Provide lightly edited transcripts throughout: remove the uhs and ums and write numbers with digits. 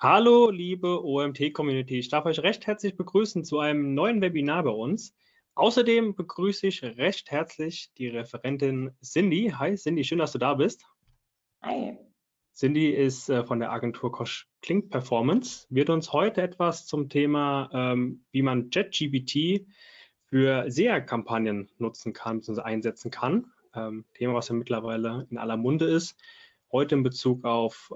Hallo, liebe OMT-Community, ich darf euch recht herzlich begrüßen zu einem neuen Webinar bei uns. Außerdem begrüße ich recht herzlich die Referentin Cindy. Hi Cindy, schön, dass du da bist. Hi. Cindy ist von der Agentur Kosch Klink Performance, wird uns heute etwas zum Thema, wie man ChatGPT für SEA-Kampagnen nutzen kann bzw. einsetzen kann. Thema, was ja mittlerweile in aller Munde ist. Heute in Bezug auf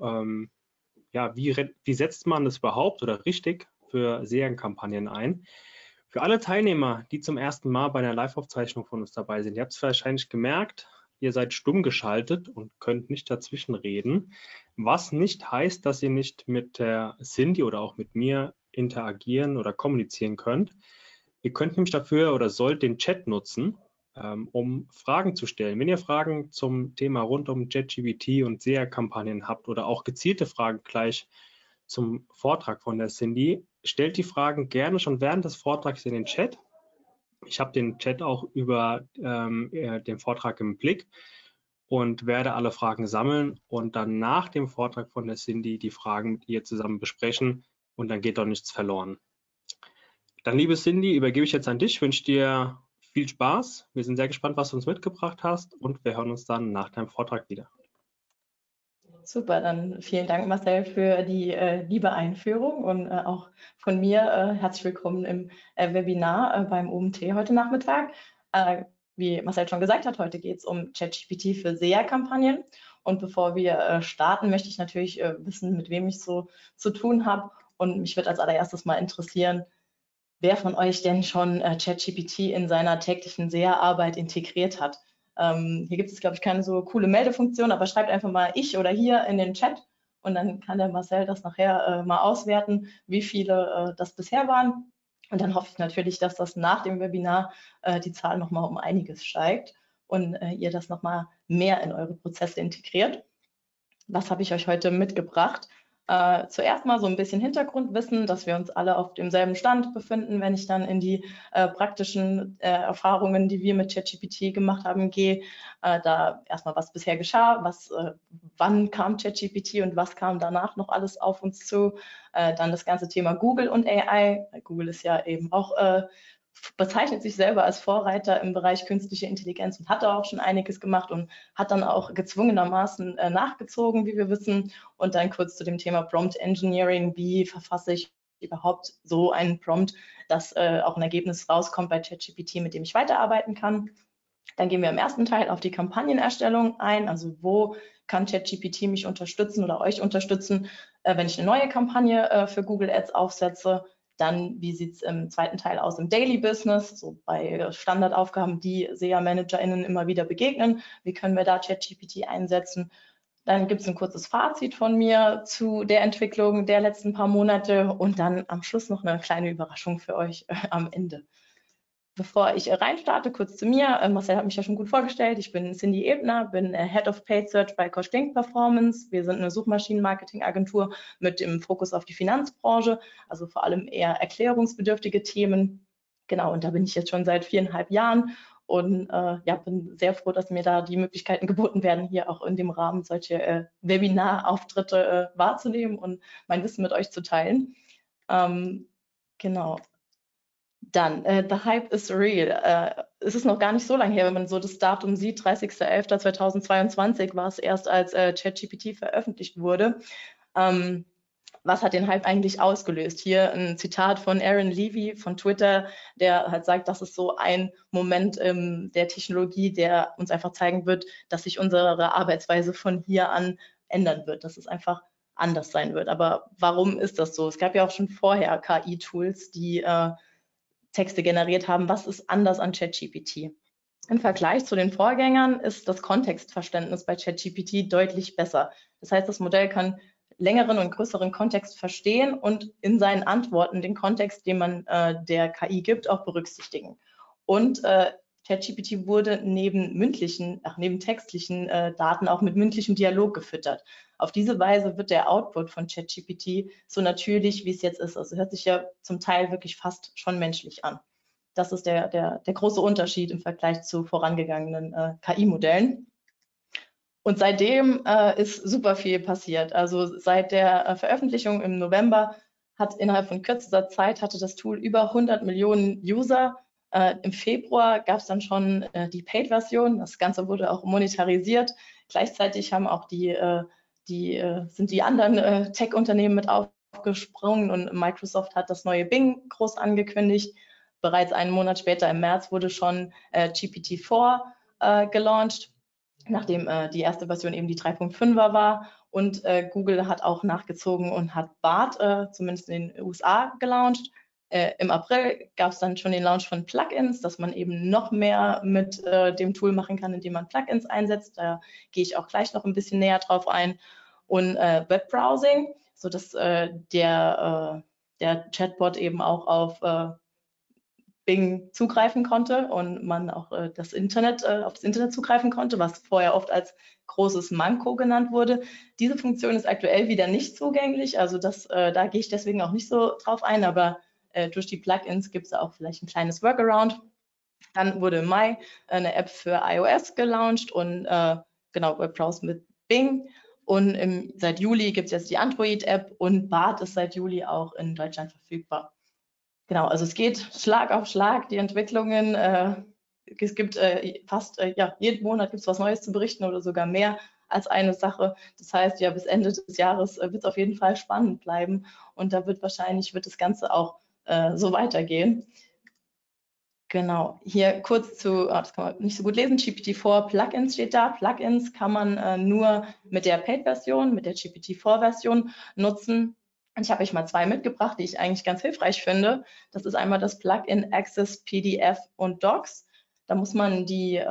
ja, wie setzt man das überhaupt oder richtig für SEA-Kampagnen ein? Für alle Teilnehmer, die zum ersten Mal bei einer Live-Aufzeichnung von uns dabei sind, ihr habt es wahrscheinlich gemerkt, ihr seid stumm geschaltet und könnt nicht dazwischen reden, was nicht heißt, dass ihr nicht mit der Cindy oder auch mit mir interagieren oder kommunizieren könnt. Ihr könnt nämlich dafür oder sollt den Chat nutzen, um Fragen zu stellen. Wenn ihr Fragen zum Thema rund um ChatGPT und SEA-Kampagnen habt oder auch gezielte Fragen gleich zum Vortrag von der Cindy, stellt die Fragen gerne schon während des Vortrags in den Chat. Ich habe den Chat auch über den Vortrag im Blick und werde alle Fragen sammeln und dann nach dem Vortrag von der Cindy die Fragen mit ihr zusammen besprechen und dann geht doch nichts verloren. Dann, liebe Cindy, übergebe ich jetzt an dich, wünsche dir viel Spaß. Wir sind sehr gespannt, was du uns mitgebracht hast und wir hören uns dann nach deinem Vortrag wieder. Super, dann vielen Dank, Marcel, für die liebe Einführung und auch von mir herzlich willkommen im Webinar beim OMT heute Nachmittag. Wie Marcel schon gesagt hat, heute geht es um ChatGPT für SEA-Kampagnen. Und bevor wir starten, möchte ich natürlich wissen, mit wem ich so zu tun habe. Und mich wird als allererstes mal interessieren, wer von euch denn schon ChatGPT in seiner täglichen SEA-Arbeit integriert hat. Hier gibt es, glaube ich, keine so coole Meldefunktion, aber schreibt einfach mal ich oder hier in den Chat und dann kann der Marcel das nachher mal auswerten, wie viele das bisher waren. Und dann hoffe ich natürlich, dass das nach dem Webinar die Zahl nochmal um einiges steigt und ihr das nochmal mehr in eure Prozesse integriert. Was habe ich euch heute mitgebracht? Zuerst mal so ein bisschen Hintergrundwissen, dass wir uns alle auf demselben Stand befinden, wenn ich dann in die praktischen Erfahrungen, die wir mit ChatGPT gemacht haben, gehe. Da erstmal, was bisher geschah, wann kam ChatGPT und was kam danach noch alles auf uns zu. Dann das ganze Thema Google und AI. Google ist ja eben auch, bezeichnet sich selber als Vorreiter im Bereich künstliche Intelligenz und hat da auch schon einiges gemacht und hat dann auch gezwungenermaßen nachgezogen, wie wir wissen. Und dann kurz zu dem Thema Prompt-Engineering, wie verfasse ich überhaupt so einen Prompt, dass auch ein Ergebnis rauskommt bei ChatGPT, mit dem ich weiterarbeiten kann. Dann gehen wir im ersten Teil auf die Kampagnenerstellung ein, also wo kann ChatGPT mich unterstützen oder euch unterstützen, wenn ich eine neue Kampagne für Google Ads aufsetze. Dann, wie sieht es im zweiten Teil aus im Daily Business, so bei Standardaufgaben, die SEA-ManagerInnen immer wieder begegnen. Wie können wir da ChatGPT einsetzen? Dann gibt es ein kurzes Fazit von mir zu der Entwicklung der letzten paar Monate und dann am Schluss noch eine kleine Überraschung für euch am Ende. Bevor ich reinstarte, kurz zu mir. Marcel hat mich ja schon gut vorgestellt. Ich bin Cindy Ebner, bin Head of Paid Search bei Kosch Klink Performance. Wir sind eine Suchmaschinenmarketing-Agentur mit dem Fokus auf die Finanzbranche, also vor allem eher erklärungsbedürftige Themen. Genau, und da bin ich jetzt schon seit 4,5 Jahren und ja, bin sehr froh, dass mir da die Möglichkeiten geboten werden, hier auch in dem Rahmen solche Webinarauftritte wahrzunehmen und mein Wissen mit euch zu teilen. Genau. Dann, the hype is real. Es ist noch gar nicht so lange her, wenn man so das Datum sieht, 30.11.2022 war es erst, als ChatGPT veröffentlicht wurde. Was hat den Hype eigentlich ausgelöst? Hier ein Zitat von Aaron Levy von Twitter, der halt sagt, das ist so ein Moment der Technologie, der uns einfach zeigen wird, dass sich unsere Arbeitsweise von hier an ändern wird. Das ist einfach anders sein wird. Aber warum ist das so? Es gab ja auch schon vorher KI-Tools, die Texte generiert haben. Was ist anders an ChatGPT? Im Vergleich zu den Vorgängern ist das Kontextverständnis bei ChatGPT deutlich besser. Das heißt, das Modell kann längeren und größeren Kontext verstehen und in seinen Antworten den Kontext, den man der KI gibt, auch berücksichtigen. Und ChatGPT wurde neben textlichen Daten auch mit mündlichem Dialog gefüttert. Auf diese Weise wird der Output von ChatGPT so natürlich, wie es jetzt ist. Also hört sich ja zum Teil wirklich fast schon menschlich an. Das ist der große Unterschied im Vergleich zu vorangegangenen KI-Modellen. Und seitdem ist super viel passiert. Also seit der Veröffentlichung im November hat innerhalb von kürzester Zeit hatte das Tool über 100 Millionen User. Im Februar gab es dann schon die Paid-Version. Das Ganze wurde auch monetarisiert. Gleichzeitig haben auch die anderen Tech-Unternehmen mit aufgesprungen und Microsoft hat das neue Bing groß angekündigt. Bereits einen Monat später, im März, wurde schon GPT-4 gelauncht, nachdem die erste Version eben die 3.5er war. Und Google hat auch nachgezogen und hat Bard, zumindest in den USA, gelauncht. Im April gab es dann schon den Launch von Plugins, dass man eben noch mehr mit dem Tool machen kann, indem man Plugins einsetzt. Da gehe ich auch gleich noch ein bisschen näher drauf ein. Und Webbrowsing, sodass der Chatbot eben auch auf Bing zugreifen konnte und man auch auf das Internet zugreifen konnte, was vorher oft als großes Manko genannt wurde. Diese Funktion ist aktuell wieder nicht zugänglich, also da gehe ich deswegen auch nicht so drauf ein, aber durch die Plugins gibt es auch vielleicht ein kleines Workaround. Dann wurde im Mai eine App für iOS gelauncht und Webbrowse mit Bing. Und seit Juli gibt es jetzt die Android-App und Bard ist seit Juli auch in Deutschland verfügbar. Genau, also es geht Schlag auf Schlag, die Entwicklungen. Es gibt jeden Monat gibt es was Neues zu berichten oder sogar mehr als eine Sache. Das heißt, ja, bis Ende des Jahres wird es auf jeden Fall spannend bleiben und da wird das Ganze auch so weitergehen. Genau, hier kurz zu, das kann man nicht so gut lesen, GPT-4 Plugins steht da. Plugins kann man nur mit der Paid-Version, mit der GPT-4-Version nutzen. Und ich habe euch mal zwei mitgebracht, die ich eigentlich ganz hilfreich finde. Das ist einmal das Plugin Access PDF und Docs. Da muss man die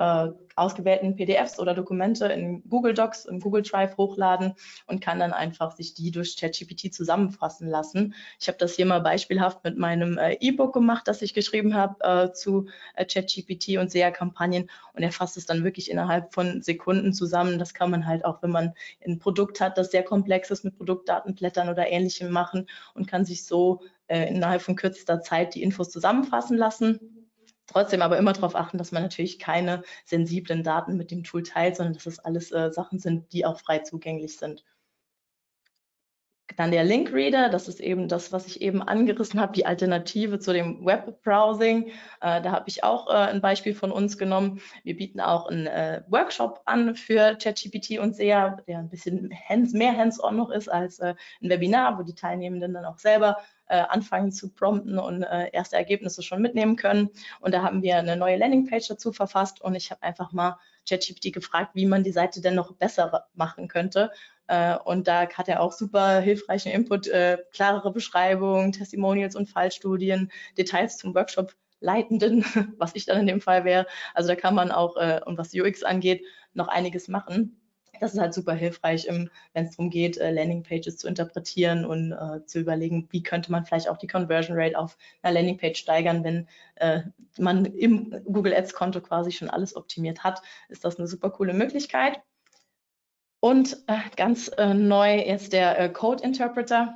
ausgewählten PDFs oder Dokumente in Google Docs, im Google Drive hochladen und kann dann einfach sich die durch ChatGPT zusammenfassen lassen. Ich habe das hier mal beispielhaft mit meinem E-Book gemacht, das ich geschrieben habe zu ChatGPT und SEA-Kampagnen und er fasst es dann wirklich innerhalb von Sekunden zusammen. Das kann man halt auch, wenn man ein Produkt hat, das sehr komplex ist, mit Produktdatenblättern oder Ähnlichem machen und kann sich so innerhalb von kürzester Zeit die Infos zusammenfassen lassen. Trotzdem aber immer darauf achten, dass man natürlich keine sensiblen Daten mit dem Tool teilt, sondern dass das alles Sachen sind, die auch frei zugänglich sind. Dann der Link Reader, das ist eben das, was ich eben angerissen habe, die Alternative zu dem Webbrowsing. Da habe ich auch ein Beispiel von uns genommen. Wir bieten auch einen Workshop an für ChatGPT und SEA, der ein bisschen mehr hands-on noch ist als ein Webinar, wo die Teilnehmenden dann auch selber anfangen zu prompten und erste Ergebnisse schon mitnehmen können. Und da haben wir eine neue Landingpage dazu verfasst und ich habe einfach mal ChatGPT gefragt, wie man die Seite denn noch besser machen könnte. Und da hat er auch super hilfreichen Input, klarere Beschreibungen, Testimonials und Fallstudien, Details zum Workshop Leitenden, was ich dann in dem Fall wäre. Also da kann man auch, und was UX angeht, noch einiges machen. Das ist halt super hilfreich, wenn es darum geht, Landingpages zu interpretieren und zu überlegen, wie könnte man vielleicht auch die Conversion Rate auf einer Landingpage steigern, wenn man im Google Ads Konto quasi schon alles optimiert hat, ist das eine super coole Möglichkeit. Und ganz neu jetzt der Code Interpreter.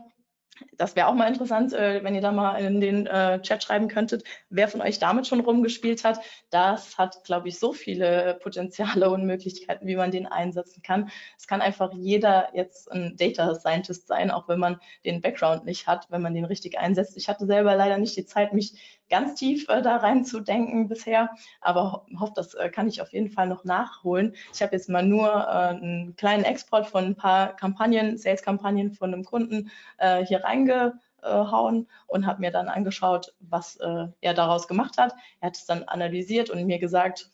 Das wäre auch mal interessant, wenn ihr da mal in den Chat schreiben könntet, wer von euch damit schon rumgespielt hat. Das hat, glaube ich, so viele Potenziale und Möglichkeiten, wie man den einsetzen kann. Es kann einfach jeder jetzt ein Data Scientist sein, auch wenn man den Background nicht hat, wenn man den richtig einsetzt. Ich hatte selber leider nicht die Zeit, mich ganz tief da reinzudenken bisher, aber hoffe, das kann ich auf jeden Fall noch nachholen. Ich habe jetzt mal nur einen kleinen Export von ein paar Kampagnen, Sales-Kampagnen von einem Kunden hier reingehauen und habe mir dann angeschaut, was er daraus gemacht hat. Er hat es dann analysiert und mir gesagt,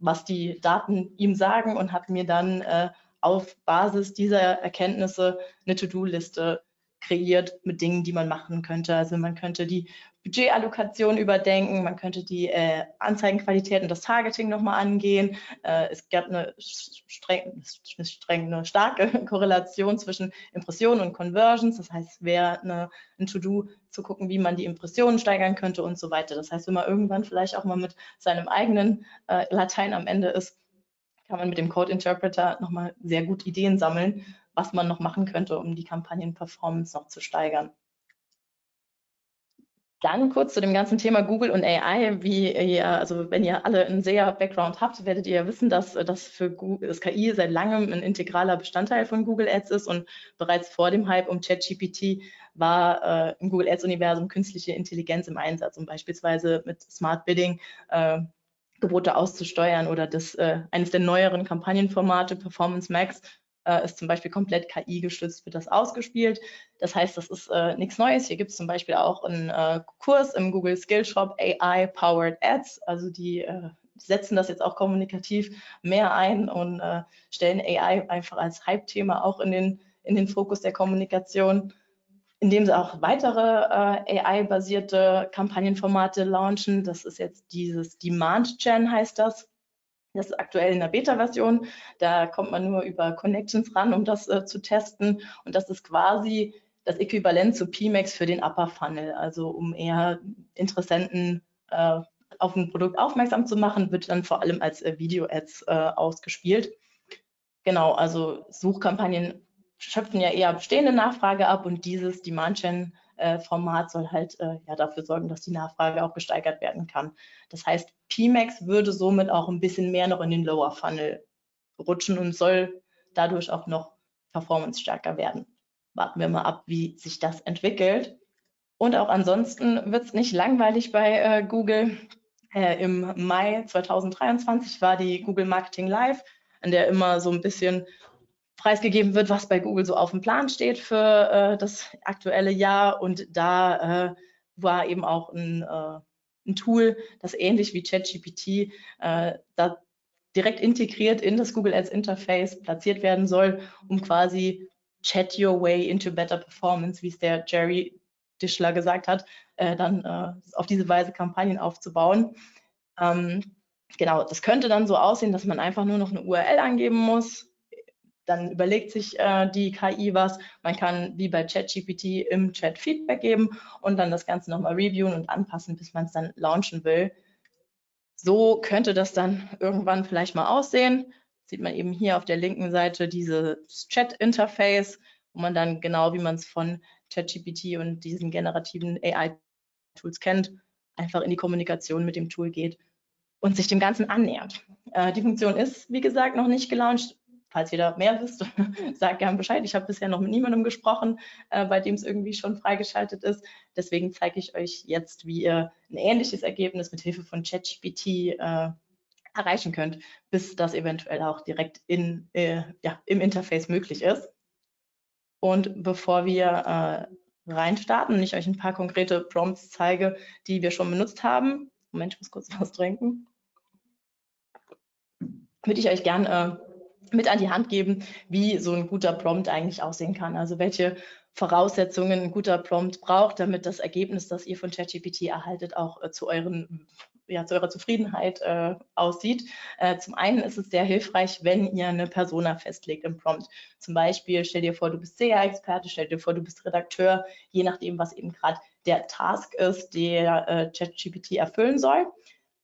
was die Daten ihm sagen und hat mir dann auf Basis dieser Erkenntnisse eine To-Do-Liste kreiert mit Dingen, die man machen könnte. Also man könnte die Budgetallokation überdenken, man könnte die Anzeigenqualität und das Targeting nochmal angehen. Es gab eine starke Korrelation zwischen Impressionen und Conversions. Das heißt, es wäre ein To-Do zu gucken, wie man die Impressionen steigern könnte und so weiter. Das heißt, wenn man irgendwann vielleicht auch mal mit seinem eigenen Latein am Ende ist, kann man mit dem Code Interpreter nochmal sehr gut Ideen sammeln, was man noch machen könnte, um die Kampagnen-Performance noch zu steigern. Dann kurz zu dem ganzen Thema Google und AI. Wie ihr, also wenn ihr alle einen SEA-Background habt, werdet ihr wissen, dass das für Google, das KI seit langem ein integraler Bestandteil von Google Ads ist, und bereits vor dem Hype um ChatGPT war im Google Ads-Universum künstliche Intelligenz im Einsatz, um beispielsweise mit Smart Bidding Gebote auszusteuern, oder das eines der neueren Kampagnenformate, Performance Max, ist zum Beispiel komplett KI-gestützt, wird das ausgespielt. Das heißt, das ist nichts Neues. Hier gibt es zum Beispiel auch einen Kurs im Google Skillshop, AI-Powered Ads. Also die setzen das jetzt auch kommunikativ mehr ein und stellen AI einfach als Hype-Thema auch in den Fokus der Kommunikation, indem sie auch weitere AI-basierte Kampagnenformate launchen. Das ist jetzt dieses Demand-Gen, heißt das. Das ist aktuell in der Beta-Version, da kommt man nur über Connections ran, um das zu testen, und das ist quasi das Äquivalent zu PMax für den Upper Funnel, also um eher Interessenten auf ein Produkt aufmerksam zu machen, wird dann vor allem als Video-Ads ausgespielt. Genau, also Suchkampagnen schöpfen ja eher bestehende Nachfrage ab, und dieses Demand-Gen-Format soll halt ja dafür sorgen, dass die Nachfrage auch gesteigert werden kann. Das heißt, PMax würde somit auch ein bisschen mehr noch in den Lower Funnel rutschen und soll dadurch auch noch performancestärker werden. Warten wir mal ab, wie sich das entwickelt. Und auch ansonsten wird es nicht langweilig bei Google. Im Mai 2023 war die Google Marketing Live, an der immer so ein bisschen preisgegeben wird, was bei Google so auf dem Plan steht für das aktuelle Jahr. Und da war eben auch ein Tool, das ähnlich wie ChatGPT da direkt integriert in das Google Ads Interface platziert werden soll, um quasi Chat Your Way into Better Performance, wie es der Jerry Dischler gesagt hat, dann auf diese Weise Kampagnen aufzubauen. Genau, das könnte dann so aussehen, dass man einfach nur noch eine URL angeben muss. Dann überlegt sich die KI was. Man kann wie bei ChatGPT im Chat Feedback geben und dann das Ganze nochmal reviewen und anpassen, bis man es dann launchen will. So könnte das dann irgendwann vielleicht mal aussehen. Sieht man eben hier auf der linken Seite dieses Chat-Interface, wo man dann genau, wie man es von ChatGPT und diesen generativen AI-Tools kennt, einfach in die Kommunikation mit dem Tool geht und sich dem Ganzen annähert. Die Funktion ist, wie gesagt, noch nicht gelauncht. Falls ihr da mehr wisst, sagt gern Bescheid. Ich habe bisher noch mit niemandem gesprochen, bei dem es irgendwie schon freigeschaltet ist. Deswegen zeige ich euch jetzt, wie ihr ein ähnliches Ergebnis mit Hilfe von ChatGPT erreichen könnt, bis das eventuell auch direkt im Interface möglich ist. Und bevor wir reinstarten und ich euch ein paar konkrete Prompts zeige, die wir schon benutzt haben. Moment, ich muss kurz was trinken. Würde ich euch gern mit an die Hand geben, wie so ein guter Prompt eigentlich aussehen kann. Also welche Voraussetzungen ein guter Prompt braucht, damit das Ergebnis, das ihr von ChatGPT erhaltet, auch zu eurer Zufriedenheit aussieht. Zum einen ist es sehr hilfreich, wenn ihr eine Persona festlegt im Prompt. Zum Beispiel, stell dir vor, du bist SEA-Experte, stell dir vor, du bist Redakteur, je nachdem, was eben gerade der Task ist, der ChatGPT erfüllen soll.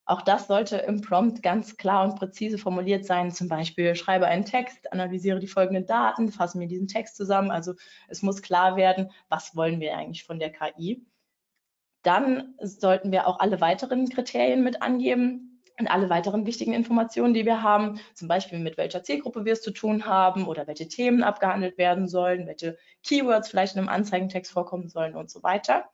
Auch das sollte im Prompt ganz klar und präzise formuliert sein. Zum Beispiel, schreibe einen Text, analysiere die folgenden Daten, fasse mir diesen Text zusammen. Also es muss klar werden, was wollen wir eigentlich von der KI. Dann sollten wir auch alle weiteren Kriterien mit angeben und alle weiteren wichtigen Informationen, die wir haben. Zum Beispiel, mit welcher Zielgruppe wir es zu tun haben oder welche Themen abgehandelt werden sollen, welche Keywords vielleicht in einem Anzeigentext vorkommen sollen und so weiter.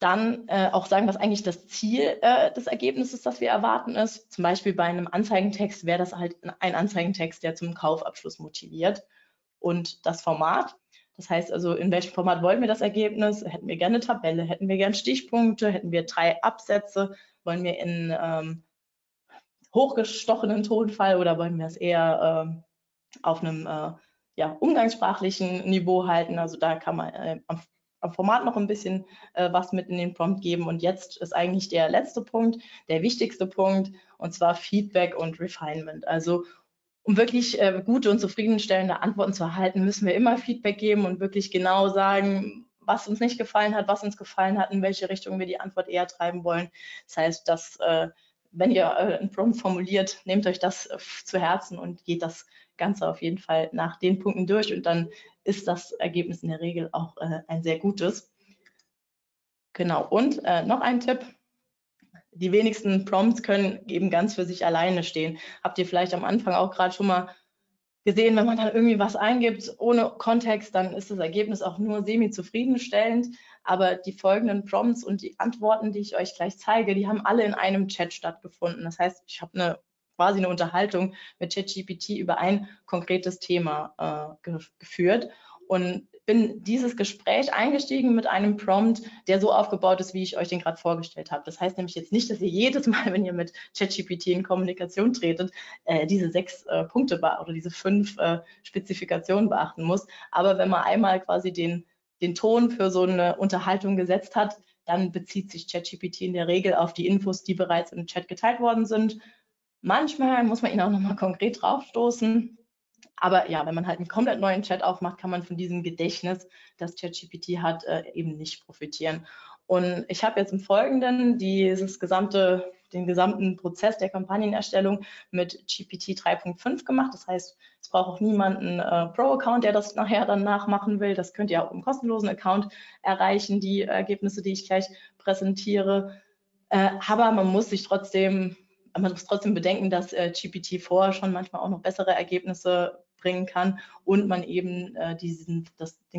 Dann auch sagen, was eigentlich das Ziel des Ergebnisses, das wir erwarten, ist. Zum Beispiel bei einem Anzeigentext wäre das halt ein Anzeigentext, der zum Kaufabschluss motiviert. Und das Format, das heißt also, in welchem Format wollen wir das Ergebnis? Hätten wir gerne eine Tabelle, hätten wir gerne Stichpunkte, hätten wir 3 Absätze, wollen wir in hochgestochenen Tonfall oder wollen wir es eher auf einem umgangssprachlichen Niveau halten? Also da kann man am Format noch ein bisschen was mit in den Prompt geben. Und jetzt ist eigentlich der letzte Punkt, der wichtigste Punkt, und zwar Feedback und Refinement. Also um wirklich gute und zufriedenstellende Antworten zu erhalten, müssen wir immer Feedback geben und wirklich genau sagen, was uns nicht gefallen hat, was uns gefallen hat, in welche Richtung wir die Antwort eher treiben wollen. Das heißt, dass wenn ihr einen Prompt formuliert, nehmt euch das zu Herzen und geht das Ganze auf jeden Fall nach den Punkten durch, und dann ist das Ergebnis in der Regel auch ein sehr gutes. Genau, und noch ein Tipp. Die wenigsten Prompts können eben ganz für sich alleine stehen. Habt ihr vielleicht am Anfang auch gerade schon mal gesehen, wenn man dann irgendwie was eingibt ohne Kontext, dann ist das Ergebnis auch nur semi-zufriedenstellend. Aber die folgenden Prompts und die Antworten, die ich euch gleich zeige, die haben alle in einem Chat stattgefunden. Das heißt, ich habe quasi eine Unterhaltung mit ChatGPT über ein konkretes Thema geführt und bin dieses Gespräch eingestiegen mit einem Prompt, der so aufgebaut ist, wie ich euch den gerade vorgestellt habe. Das heißt nämlich jetzt nicht, dass ihr jedes Mal, wenn ihr mit ChatGPT in Kommunikation tretet, diese 6 Punkte oder diese 5 Spezifikationen beachten muss. Aber wenn man einmal quasi den Ton für so eine Unterhaltung gesetzt hat, dann bezieht sich ChatGPT in der Regel auf die Infos, die bereits im Chat geteilt worden sind. Manchmal muss man ihn auch nochmal konkret draufstoßen. Aber ja, wenn man halt einen komplett neuen Chat aufmacht, kann man von diesem Gedächtnis, das ChatGPT hat, eben nicht profitieren. Und ich habe jetzt im Folgenden den gesamten Prozess der Kampagnenerstellung mit GPT 3.5 gemacht. Das heißt, es braucht auch niemanden Pro-Account, der das nachher dann nachmachen will. Das könnt ihr auch im kostenlosen Account erreichen, die Ergebnisse, die ich gleich präsentiere. Aber man muss trotzdem bedenken, dass GPT-4 schon manchmal auch noch bessere Ergebnisse bringen kann und man eben den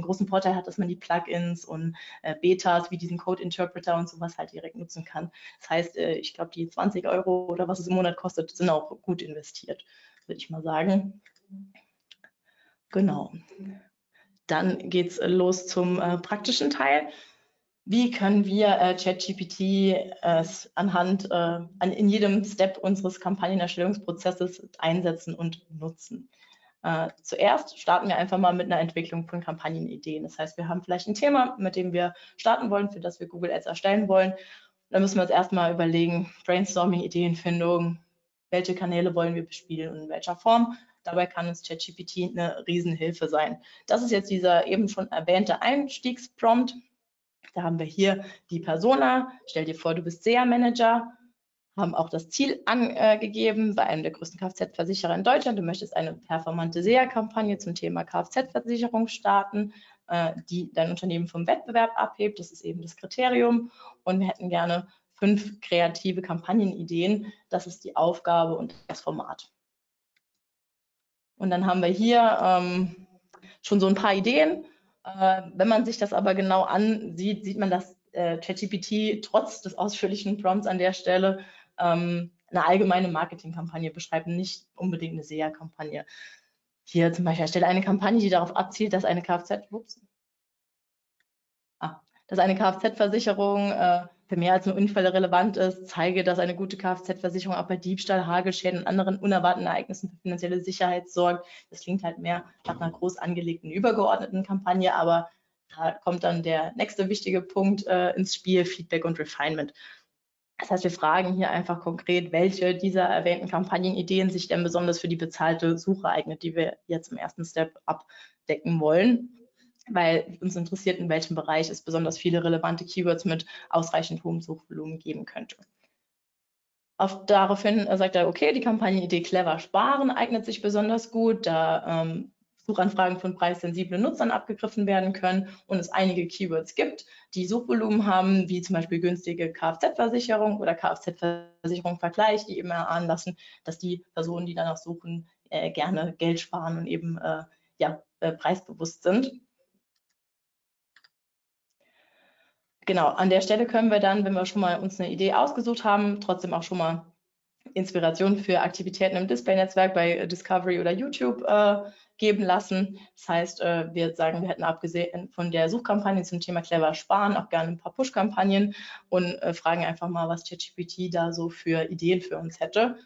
großen Vorteil hat, dass man die Plugins und Betas wie diesen Code Interpreter und sowas halt direkt nutzen kann. Das heißt, ich glaube, die 20 Euro oder was es im Monat kostet, sind auch gut investiert, würde ich mal sagen. Genau. Dann geht's los zum praktischen Teil. Wie können wir ChatGPT in jedem Step unseres Kampagnenerstellungsprozesses einsetzen und nutzen? Zuerst starten wir einfach mal mit einer Entwicklung von Kampagnenideen. Das heißt, wir haben vielleicht ein Thema, mit dem wir starten wollen, für das wir Google Ads erstellen wollen. Dann müssen wir uns erstmal überlegen, Brainstorming, Ideenfindung, welche Kanäle wollen wir bespielen und in welcher Form. Dabei kann uns ChatGPT eine Riesenhilfe sein. Das ist jetzt dieser eben schon erwähnte Einstiegsprompt. Da haben wir hier die Persona. Stell dir vor, du bist SEA-Manager, haben auch das Ziel angegeben bei einem der größten Kfz-Versicherer in Deutschland. Du möchtest eine performante SEA-Kampagne zum Thema Kfz-Versicherung starten, die dein Unternehmen vom Wettbewerb abhebt. Das ist eben das Kriterium. Und wir hätten gerne 5 kreative Kampagnenideen. Das ist die Aufgabe und das Format. Und dann haben wir hier schon so ein paar Ideen. Wenn man sich das aber genau ansieht, sieht man, dass ChatGPT trotz des ausführlichen Prompts an der Stelle eine allgemeine Marketingkampagne beschreibt, nicht unbedingt eine SEA-Kampagne. Hier zum Beispiel erstelle eine Kampagne, die darauf abzielt, dass eine Kfz-Versicherung für mehr als nur Unfälle relevant ist, zeige, dass eine gute Kfz-Versicherung auch bei Diebstahl, Hagelschäden und anderen unerwarteten Ereignissen für finanzielle Sicherheit sorgt. Das klingt halt mehr nach einer groß angelegten, übergeordneten Kampagne, aber da kommt dann der nächste wichtige Punkt ins Spiel, Feedback und Refinement. Das heißt, wir fragen hier einfach konkret, welche dieser erwähnten Kampagnenideen sich denn besonders für die bezahlte Suche eignet, die wir jetzt im ersten Step abdecken wollen, weil uns interessiert, in welchem Bereich es besonders viele relevante Keywords mit ausreichend hohem Suchvolumen geben könnte. Daraufhin sagt er, okay, die Kampagnenidee clever sparen eignet sich besonders gut, da Suchanfragen von preissensiblen Nutzern abgegriffen werden können und es einige Keywords gibt, die Suchvolumen haben, wie zum Beispiel günstige Kfz-Versicherung oder Kfz-Versicherung-Vergleich, die eben erahnen lassen, dass die Personen, die danach suchen, gerne Geld sparen und eben preisbewusst sind. Genau, an der Stelle können wir dann, wenn wir schon mal uns eine Idee ausgesucht haben, trotzdem auch schon mal Inspiration für Aktivitäten im Display-Netzwerk bei Discovery oder YouTube geben lassen. Das heißt, wir sagen, wir hätten abgesehen von der Suchkampagne zum Thema clever sparen auch gerne ein paar Push-Kampagnen und fragen einfach mal, was ChatGPT da so für Ideen für uns hätte.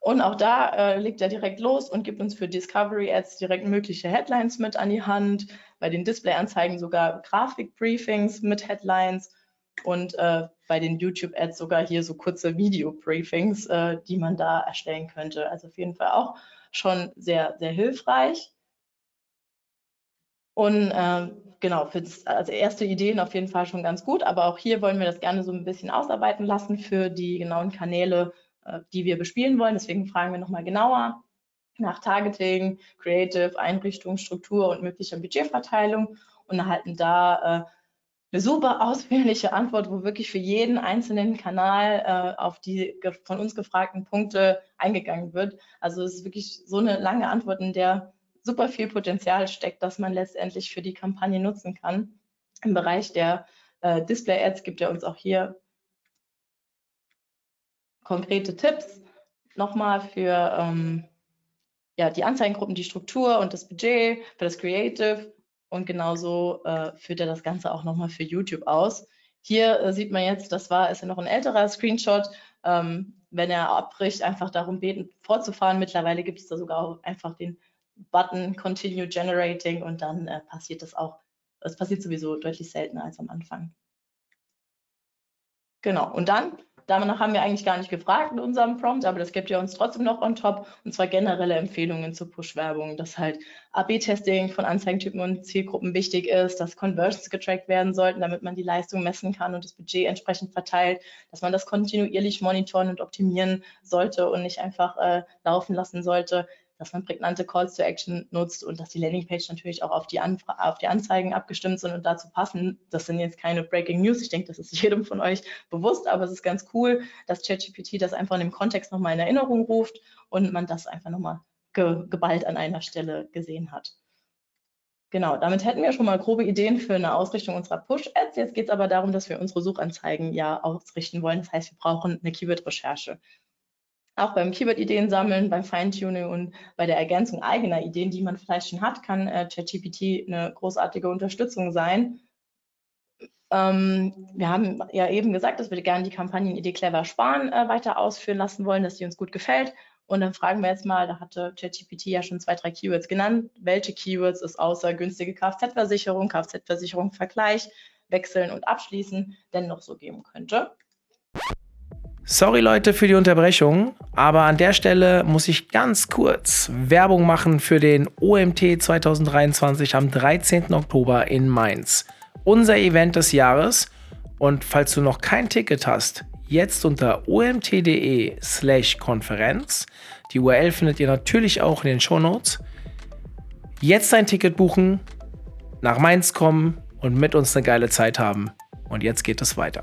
Und auch da legt er direkt los und gibt uns für Discovery Ads direkt mögliche Headlines mit an die Hand, bei den Display-Anzeigen sogar Grafik-Briefings mit Headlines und bei den YouTube-Ads sogar hier so kurze Video-Briefings, die man da erstellen könnte. Also auf jeden Fall auch schon sehr, sehr hilfreich. Und genau, als erste Ideen auf jeden Fall schon ganz gut, aber auch hier wollen wir das gerne so ein bisschen ausarbeiten lassen für die genauen Kanäle, die wir bespielen wollen. Deswegen fragen wir nochmal genauer nach Targeting, Creative, Einrichtung, Struktur und möglicher Budgetverteilung und erhalten da eine super ausführliche Antwort, wo wirklich für jeden einzelnen Kanal auf die von uns gefragten Punkte eingegangen wird. Also es ist wirklich so eine lange Antwort, in der super viel Potenzial steckt, dass man letztendlich für die Kampagne nutzen kann. Im Bereich der Display-Ads gibt er uns auch hier konkrete Tipps nochmal für ja, die Anzeigengruppen, die Struktur und das Budget, für das Creative, und genauso führt er das Ganze auch nochmal für YouTube aus. Hier sieht man jetzt, das ist ja noch ein älterer Screenshot, wenn er abbricht, einfach darum beten, fortzufahren. Mittlerweile gibt es da sogar auch einfach den Button Continue Generating, und dann passiert das auch. Es passiert sowieso deutlich seltener als am Anfang. Genau, und dann, danach haben wir eigentlich gar nicht gefragt in unserem Prompt, aber das gibt ja uns trotzdem noch on top, und zwar generelle Empfehlungen zur Push-Werbung, dass halt AB-Testing von Anzeigentypen und Zielgruppen wichtig ist, dass Conversions getrackt werden sollten, damit man die Leistung messen kann und das Budget entsprechend verteilt, dass man das kontinuierlich monitoren und optimieren sollte und nicht einfach laufen lassen sollte, dass man prägnante Calls to Action nutzt und dass die Landingpage natürlich auch auf die Anzeigen abgestimmt sind und dazu passen. Das sind jetzt keine Breaking News, ich denke, das ist jedem von euch bewusst, aber es ist ganz cool, dass ChatGPT das einfach in dem Kontext nochmal in Erinnerung ruft und man das einfach nochmal geballt an einer Stelle gesehen hat. Genau, damit hätten wir schon mal grobe Ideen für eine Ausrichtung unserer Push-Ads. Jetzt geht es aber darum, dass wir unsere Suchanzeigen ja ausrichten wollen. Das heißt, wir brauchen eine Keyword-Recherche. Auch beim Keyword-Ideen sammeln, beim Feintuning und bei der Ergänzung eigener Ideen, die man vielleicht schon hat, kann ChatGPT eine großartige Unterstützung sein. Wir haben ja eben gesagt, dass wir gerne die Kampagnenidee Clever Sparen weiter ausführen lassen wollen, dass die uns gut gefällt. Und dann fragen wir jetzt mal, da hatte ChatGPT ja schon 2, 3 Keywords genannt, welche Keywords es außer günstige Kfz-Versicherung, Kfz-Versicherung Vergleich, Wechseln und Abschließen denn noch so geben könnte. Sorry Leute für die Unterbrechung, aber an der Stelle muss ich ganz kurz Werbung machen für den OMT 2023 am 13. Oktober in Mainz. Unser Event des Jahres, und falls du noch kein Ticket hast, jetzt unter omt.de/Konferenz. Die URL findet ihr natürlich auch in den Shownotes. Jetzt ein Ticket buchen, nach Mainz kommen und mit uns eine geile Zeit haben. Und jetzt geht es weiter.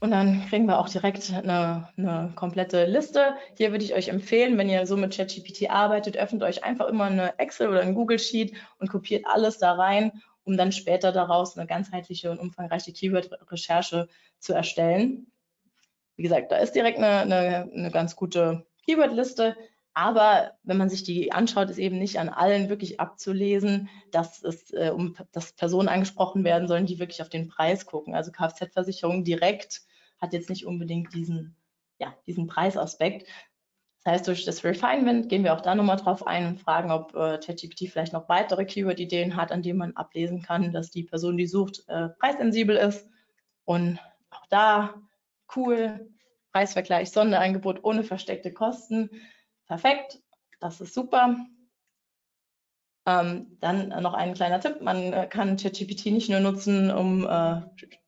Und dann kriegen wir auch direkt eine komplette Liste. Hier würde ich euch empfehlen, wenn ihr so mit ChatGPT arbeitet, öffnet euch einfach immer eine Excel oder ein Google Sheet und kopiert alles da rein, um dann später daraus eine ganzheitliche und umfangreiche Keyword-Recherche zu erstellen. Wie gesagt, da ist direkt eine ganz gute Keyword-Liste. Aber wenn man sich die anschaut, ist eben nicht an allen wirklich abzulesen, dass Personen angesprochen werden sollen, die wirklich auf den Preis gucken. Also Kfz-Versicherung direkt hat jetzt nicht unbedingt diesen Preisaspekt. Das heißt, durch das Refinement gehen wir auch da nochmal drauf ein und fragen, ob ChatGPT vielleicht noch weitere Keyword-Ideen hat, an denen man ablesen kann, dass die Person, die sucht, preissensibel ist. Und auch da, cool, Preisvergleich, Sonderangebot ohne versteckte Kosten. Perfekt, das ist super. Dann noch ein kleiner Tipp, man kann ChatGPT nicht nur nutzen, um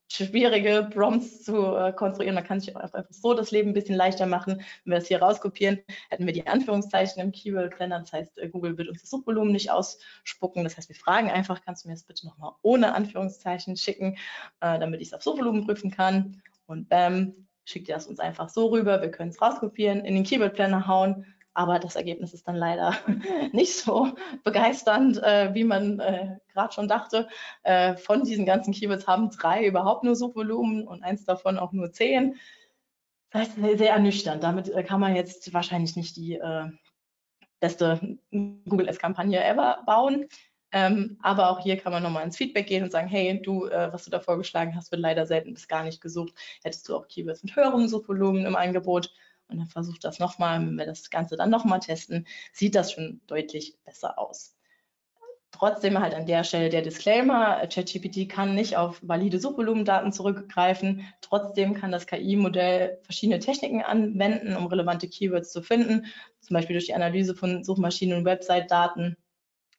schwierige Prompts zu konstruieren, man kann sich auch einfach so das Leben ein bisschen leichter machen. Wenn wir das hier rauskopieren, hätten wir die Anführungszeichen im Keyword-Planner, das heißt, Google wird uns das Suchvolumen nicht ausspucken, das heißt, wir fragen einfach, kannst du mir das bitte nochmal ohne Anführungszeichen schicken, damit ich es auf Suchvolumen prüfen kann, und bam, schickt ihr das uns einfach so rüber, wir können es rauskopieren, in den Keyword-Planner hauen. Aber das Ergebnis ist dann leider nicht so begeisternd, wie man gerade schon dachte. Von diesen ganzen Keywords haben 3 überhaupt nur Suchvolumen und 1 davon auch nur 10. Das ist sehr ernüchternd. Damit kann man jetzt wahrscheinlich nicht die beste Google Ads-Kampagne ever bauen. Aber auch hier kann man nochmal ins Feedback gehen und sagen, hey, du, was du da vorgeschlagen hast, wird leider selten bis gar nicht gesucht. Hättest du auch Keywords mit höherem Suchvolumen im Angebot? Und dann versucht das nochmal, wenn wir das Ganze dann nochmal testen, sieht das schon deutlich besser aus. Trotzdem halt an der Stelle der Disclaimer, ChatGPT kann nicht auf valide Suchvolumendaten zurückgreifen. Trotzdem kann das KI-Modell verschiedene Techniken anwenden, um relevante Keywords zu finden, zum Beispiel durch die Analyse von Suchmaschinen- und Website-Daten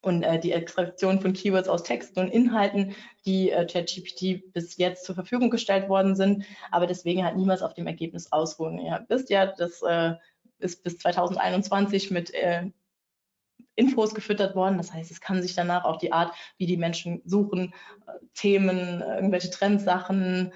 und die Extraktion von Keywords aus Texten und Inhalten, die ChatGPT bis jetzt zur Verfügung gestellt worden sind, aber deswegen halt niemals auf dem Ergebnis ausruhen. Ihr wisst ja, das ist bis 2021 mit Infos gefüttert worden. Das heißt, es kann sich danach auch die Art, wie die Menschen suchen, Themen, irgendwelche Trendsachen,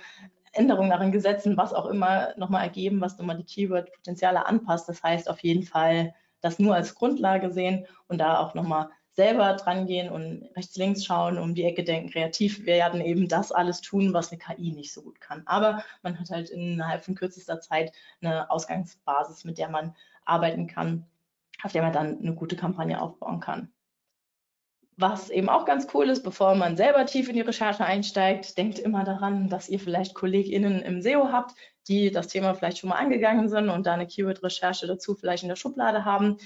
Änderungen nach den Gesetzen, was auch immer nochmal ergeben, was nochmal die Keyword-Potenziale anpasst. Das heißt auf jeden Fall, das nur als Grundlage sehen und da auch nochmal selber dran gehen und rechts, links schauen, um die Ecke denken, kreativ werden, eben das alles tun, was eine KI nicht so gut kann. Aber man hat halt innerhalb von kürzester Zeit eine Ausgangsbasis, mit der man arbeiten kann, auf der man dann eine gute Kampagne aufbauen kann. Was eben auch ganz cool ist, bevor man selber tief in die Recherche einsteigt, denkt immer daran, dass ihr vielleicht KollegInnen im SEO habt, die das Thema vielleicht schon mal angegangen sind und da eine Keyword-Recherche dazu vielleicht in der Schublade haben.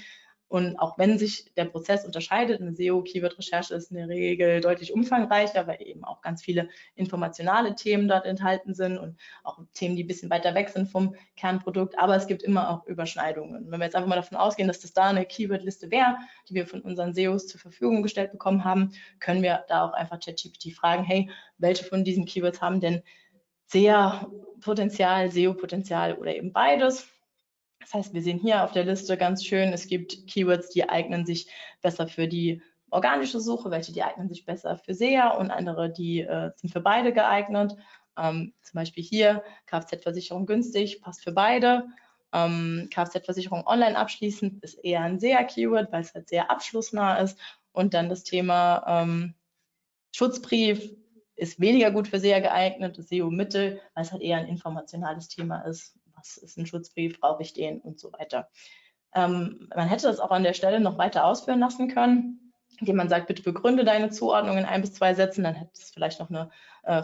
Und auch wenn sich der Prozess unterscheidet, eine SEO-Keyword-Recherche ist in der Regel deutlich umfangreicher, weil eben auch ganz viele informationale Themen dort enthalten sind und auch Themen, die ein bisschen weiter weg sind vom Kernprodukt, aber es gibt immer auch Überschneidungen. Und wenn wir jetzt einfach mal davon ausgehen, dass das da eine Keyword-Liste wäre, die wir von unseren SEOs zur Verfügung gestellt bekommen haben, können wir da auch einfach ChatGPT fragen, hey, welche von diesen Keywords haben denn SEA-Potenzial, SEO-Potenzial oder eben beides? Das heißt, wir sehen hier auf der Liste ganz schön, es gibt Keywords, die eignen sich besser für die organische Suche, welche die eignen sich besser für SEA und andere, die sind für beide geeignet. Zum Beispiel hier Kfz-Versicherung günstig, passt für beide. Kfz-Versicherung online abschließend ist eher ein SEA-Keyword, weil es halt sehr abschlussnah ist. Und dann das Thema Schutzbrief ist weniger gut für SEA geeignet, SEO-Mittel, weil es halt eher ein informationales Thema ist. Was ist ein Schutzbrief, brauche ich den und so weiter. Man hätte das auch an der Stelle noch weiter ausführen lassen können, indem man sagt, bitte begründe deine Zuordnung in 1 bis 2 Sätzen, dann hätte es vielleicht noch eine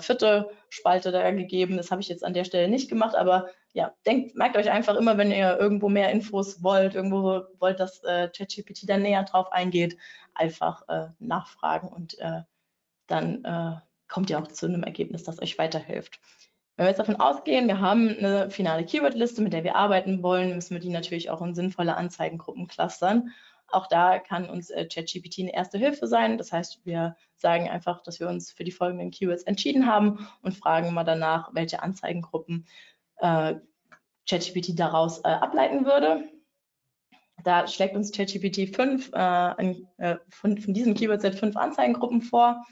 vierte Spalte da gegeben. Das habe ich jetzt an der Stelle nicht gemacht, aber ja, merkt euch einfach immer, wenn ihr irgendwo mehr Infos wollt, irgendwo wollt, dass ChatGPT dann näher drauf eingeht, einfach nachfragen und dann kommt ihr auch zu einem Ergebnis, das euch weiterhilft. Wenn wir jetzt davon ausgehen, wir haben eine finale Keywordliste, mit der wir arbeiten wollen, müssen wir die natürlich auch in sinnvolle Anzeigengruppen clustern. Auch da kann uns ChatGPT eine erste Hilfe sein. Das heißt, wir sagen einfach, dass wir uns für die folgenden Keywords entschieden haben und fragen mal danach, welche Anzeigengruppen ChatGPT daraus ableiten würde. Da schlägt uns ChatGPT von diesem Keywordset 5 Anzeigengruppen vor.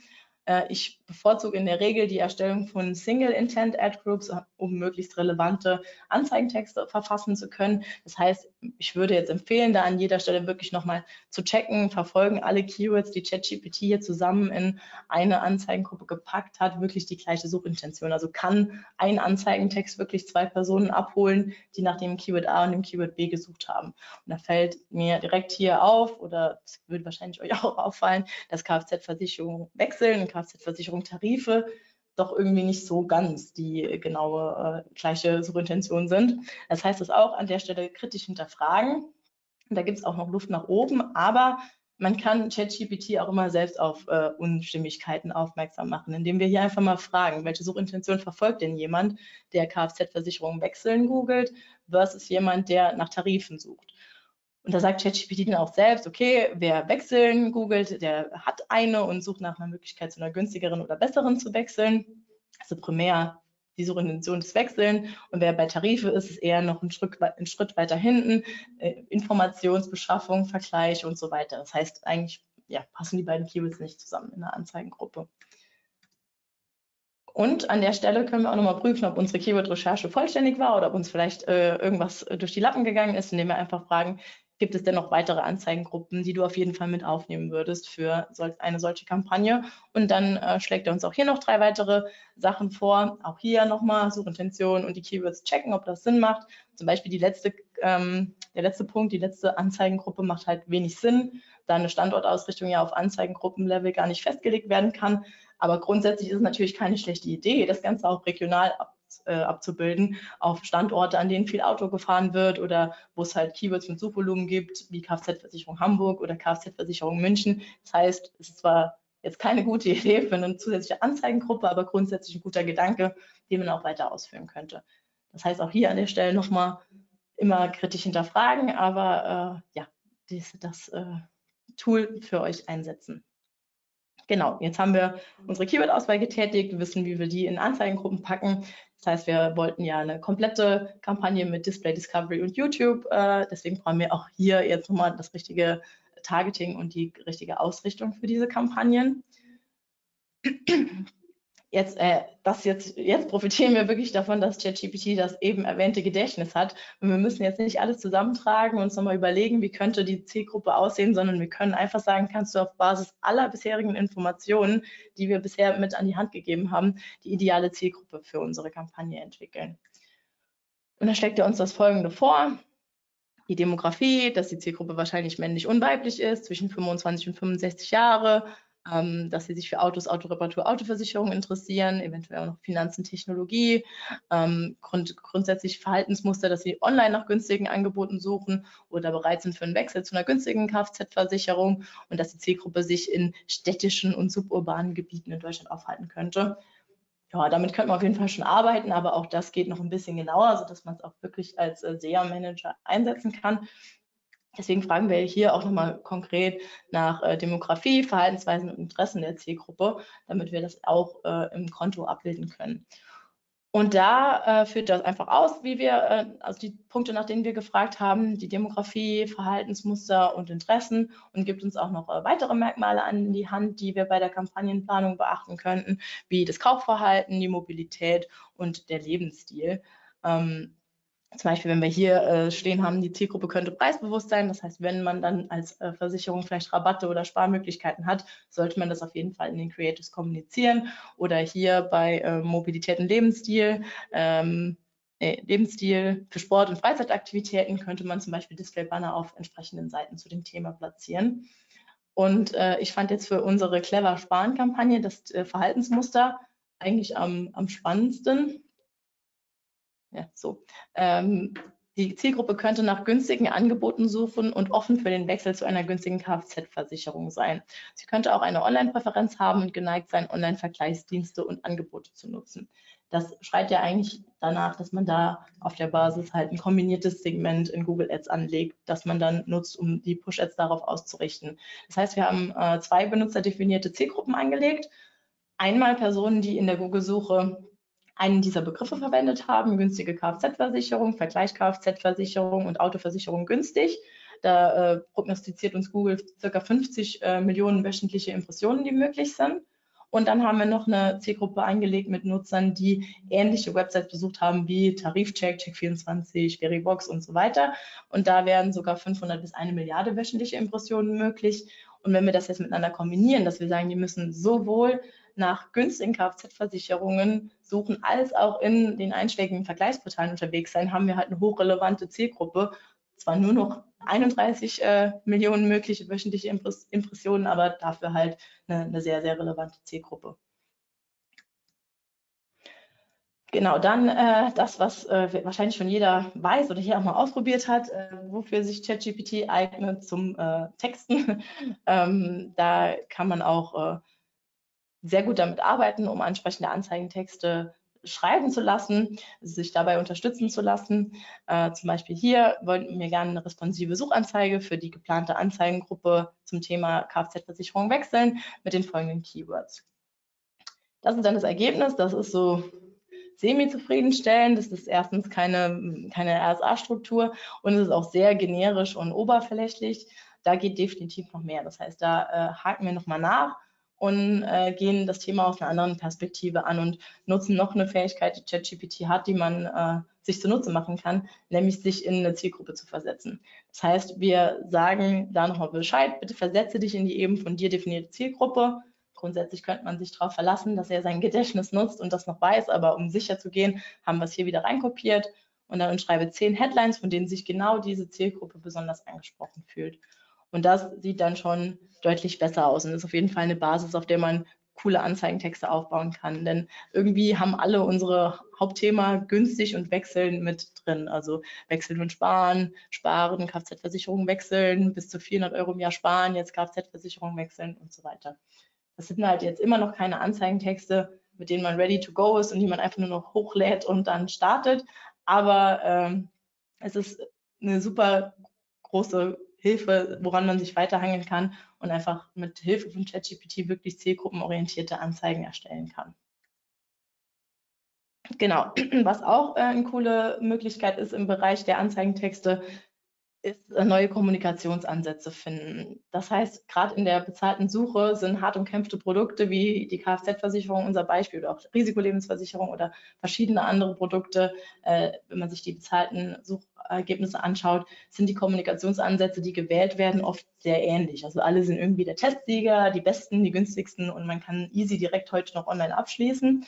Ich bevorzuge in der Regel die Erstellung von Single-Intent-Ad-Groups, um möglichst relevante Anzeigentexte verfassen zu können. Das heißt, ich würde jetzt empfehlen, da an jeder Stelle wirklich nochmal zu checken, verfolgen alle Keywords, die ChatGPT hier zusammen in eine Anzeigengruppe gepackt hat, wirklich die gleiche Suchintention. Also kann ein Anzeigentext wirklich 2 Personen abholen, die nach dem Keyword A und dem Keyword B gesucht haben. Und da fällt mir direkt hier auf, oder es wird wahrscheinlich euch auch auffallen, dass Kfz-Versicherungen wechseln, Kfz-Versicherung Tarife doch irgendwie nicht so ganz die genaue gleiche Suchintention sind. Das heißt, das auch an der Stelle kritisch hinterfragen. Und da gibt es auch noch Luft nach oben, aber man kann ChatGPT auch immer selbst auf Unstimmigkeiten aufmerksam machen, indem wir hier einfach mal fragen, welche Suchintention verfolgt denn jemand, der Kfz-Versicherung wechseln googelt versus jemand, der nach Tarifen sucht. Und da sagt ChatGPT dann auch selbst, okay, wer wechseln googelt, der hat eine und sucht nach einer Möglichkeit, zu einer günstigeren oder besseren zu wechseln. Also primär die Suchintention des Wechseln. Und wer bei Tarife ist, ist eher noch einen Schritt weiter hinten. Informationsbeschaffung, Vergleich und so weiter. Das heißt eigentlich, ja, passen die beiden Keywords nicht zusammen in der Anzeigengruppe. Und an der Stelle können wir auch nochmal prüfen, ob unsere Keyword-Recherche vollständig war oder ob uns vielleicht irgendwas durch die Lappen gegangen ist, indem wir einfach fragen, gibt es denn noch weitere Anzeigengruppen, die du auf jeden Fall mit aufnehmen würdest für eine solche Kampagne? Und dann schlägt er uns auch hier noch 3 weitere Sachen vor. Auch hier nochmal Suchintention und die Keywords checken, ob das Sinn macht. Zum Beispiel die letzte Anzeigengruppe macht halt wenig Sinn, da eine Standortausrichtung ja auf Anzeigengruppenlevel gar nicht festgelegt werden kann. Aber grundsätzlich ist es natürlich keine schlechte Idee, das Ganze auch regional abzubilden, auf Standorte, an denen viel Auto gefahren wird oder wo es halt Keywords mit Suchvolumen gibt, wie Kfz-Versicherung Hamburg oder Kfz-Versicherung München. Das heißt, es ist zwar jetzt keine gute Idee für eine zusätzliche Anzeigengruppe, aber grundsätzlich ein guter Gedanke, den man auch weiter ausführen könnte. Das heißt, auch hier an der Stelle nochmal immer kritisch hinterfragen, aber ja, das Tool für euch einsetzen. Genau, jetzt haben wir unsere Keyword-Auswahl getätigt, wissen, wie wir die in Anzeigengruppen packen. Das heißt, wir wollten ja eine komplette Kampagne mit Display, Discovery und YouTube. Deswegen brauchen wir auch hier jetzt nochmal das richtige Targeting und die richtige Ausrichtung für diese Kampagnen. Jetzt profitieren wir wirklich davon, dass ChatGPT das eben erwähnte Gedächtnis hat. Und wir müssen jetzt nicht alles zusammentragen und uns nochmal überlegen, wie könnte die Zielgruppe aussehen, sondern wir können einfach sagen, kannst du auf Basis aller bisherigen Informationen, die wir bisher mit an die Hand gegeben haben, die ideale Zielgruppe für unsere Kampagne entwickeln. Und da schlägt er uns das Folgende vor. Die Demografie, dass die Zielgruppe wahrscheinlich männlich und weiblich ist, zwischen 25 und 65 Jahre. Dass sie sich für Autos, Autoreparatur, Autoversicherung interessieren, eventuell auch noch Finanzen, Technologie, grundsätzlich Verhaltensmuster, dass sie online nach günstigen Angeboten suchen oder bereit sind für einen Wechsel zu einer günstigen Kfz-Versicherung und dass die Zielgruppe sich in städtischen und suburbanen Gebieten in Deutschland aufhalten könnte. Ja, damit könnte man auf jeden Fall schon arbeiten, aber auch das geht noch ein bisschen genauer, sodass man es auch wirklich als SEA-Manager einsetzen kann. Deswegen fragen wir hier auch nochmal konkret nach Demografie, Verhaltensweisen und Interessen der Zielgruppe, damit wir das auch im Konto abbilden können. Und da führt das einfach aus, wie wir, also die Punkte, nach denen wir gefragt haben, die Demografie, Verhaltensmuster und Interessen und gibt uns auch noch weitere Merkmale an die Hand, die wir bei der Kampagnenplanung beachten könnten, wie das Kaufverhalten, die Mobilität und der Lebensstil. Zum Beispiel, wenn wir hier stehen haben, die Zielgruppe könnte preisbewusst sein. Das heißt, wenn man dann als Versicherung vielleicht Rabatte oder Sparmöglichkeiten hat, sollte man das auf jeden Fall in den Creatives kommunizieren. Oder hier bei Mobilität und Lebensstil, für Sport- und Freizeitaktivitäten könnte man zum Beispiel Display-Banner auf entsprechenden Seiten zu dem Thema platzieren. Und ich fand jetzt für unsere Clever-Sparen-Kampagne das Verhaltensmuster eigentlich am spannendsten. Ja, so. Die Zielgruppe könnte nach günstigen Angeboten suchen und offen für den Wechsel zu einer günstigen Kfz-Versicherung sein. Sie könnte auch eine Online-Präferenz haben und geneigt sein, Online-Vergleichsdienste und Angebote zu nutzen. Das schreit ja eigentlich danach, dass man da auf der Basis halt ein kombiniertes Segment in Google Ads anlegt, das man dann nutzt, um die Push-Ads darauf auszurichten. Das heißt, wir haben zwei benutzerdefinierte Zielgruppen angelegt. Einmal Personen, die in der Google-Suche einen dieser Begriffe verwendet haben, günstige Kfz-Versicherung, Vergleich Kfz-Versicherung und Autoversicherung günstig. Da prognostiziert uns Google ca. 50 Millionen wöchentliche Impressionen, die möglich sind. Und dann haben wir noch eine Zielgruppe angelegt mit Nutzern, die ähnliche Websites besucht haben wie Tarifcheck, Check24, Verivox und so weiter. Und da wären sogar 500 bis 1 Milliarde wöchentliche Impressionen möglich. Und wenn wir das jetzt miteinander kombinieren, dass wir sagen, die müssen sowohl nach günstigen Kfz-Versicherungen suchen, als auch in den einschlägigen Vergleichsportalen unterwegs sein, haben wir halt eine hochrelevante Zielgruppe. Zwar nur noch 31 Millionen mögliche wöchentliche Impressionen, aber dafür halt eine sehr, sehr relevante Zielgruppe. Genau, dann das, was wahrscheinlich schon jeder weiß oder hier auch mal ausprobiert hat, wofür sich ChatGPT eignet zum Texten. Da kann man auch sehr gut damit arbeiten, um ansprechende Anzeigentexte schreiben zu lassen, sich dabei unterstützen zu lassen. Zum Beispiel hier wollten wir gerne eine responsive Suchanzeige für die geplante Anzeigengruppe zum Thema Kfz-Versicherung wechseln mit den folgenden Keywords. Das ist dann das Ergebnis, das ist so semi-zufriedenstellend, das ist erstens keine RSA-Struktur und es ist auch sehr generisch und oberflächlich. Da geht definitiv noch mehr, das heißt, da haken wir nochmal nach und gehen das Thema aus einer anderen Perspektive an und nutzen noch eine Fähigkeit, die ChatGPT hat, die man sich zunutze machen kann, nämlich sich in eine Zielgruppe zu versetzen. Das heißt, wir sagen da nochmal Bescheid, bitte versetze dich in die eben von dir definierte Zielgruppe. Grundsätzlich könnte man sich darauf verlassen, dass er sein Gedächtnis nutzt und das noch weiß, aber um sicher zu gehen, haben wir es hier wieder reinkopiert und dann schreibe 10 Headlines, von denen sich genau diese Zielgruppe besonders angesprochen fühlt. Und das sieht dann schon deutlich besser aus und ist auf jeden Fall eine Basis, auf der man coole Anzeigentexte aufbauen kann. Denn irgendwie haben alle unsere Hauptthema günstig und wechseln mit drin. Also wechseln und sparen, sparen, Kfz-Versicherung wechseln, bis zu 400 Euro im Jahr sparen, jetzt Kfz-Versicherung wechseln und so weiter. Das sind halt jetzt immer noch keine Anzeigentexte, mit denen man ready to go ist und die man einfach nur noch hochlädt und dann startet. Aber es ist eine super große Hilfe, woran man sich weiterhangeln kann und einfach mit Hilfe von ChatGPT wirklich zielgruppenorientierte Anzeigen erstellen kann. Genau, was auch eine coole Möglichkeit ist im Bereich der Anzeigentexte, ist neue Kommunikationsansätze finden. Das heißt, gerade in der bezahlten Suche sind hart umkämpfte Produkte wie die Kfz-Versicherung unser Beispiel oder auch Risikolebensversicherung oder verschiedene andere Produkte. Wenn man sich die bezahlten Suchergebnisse anschaut, sind die Kommunikationsansätze, die gewählt werden, oft sehr ähnlich. Also alle sind irgendwie der Testsieger, die Besten, die Günstigsten und man kann easy direkt heute noch online abschließen.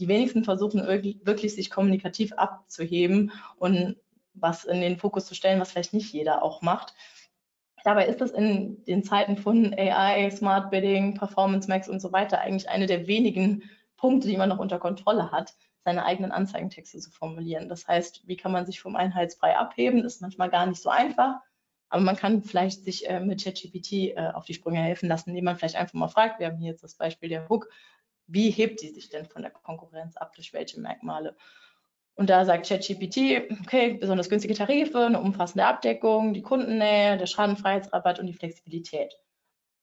Die wenigsten versuchen wirklich, sich kommunikativ abzuheben und was in den Fokus zu stellen, was vielleicht nicht jeder auch macht. Dabei ist es in den Zeiten von AI, Smart Bidding, Performance Max und so weiter eigentlich eine der wenigen Punkte, die man noch unter Kontrolle hat, seine eigenen Anzeigentexte zu formulieren. Das heißt, wie kann man sich vom Einheitsbrei abheben, ist manchmal gar nicht so einfach, aber man kann vielleicht sich mit ChatGPT auf die Sprünge helfen lassen, indem man vielleicht einfach mal fragt, wir haben hier jetzt das Beispiel der Hook, wie hebt die sich denn von der Konkurrenz ab, durch welche Merkmale? Und da sagt ChatGPT, okay, besonders günstige Tarife, eine umfassende Abdeckung, die Kundennähe, der Schadenfreiheitsrabatt und die Flexibilität.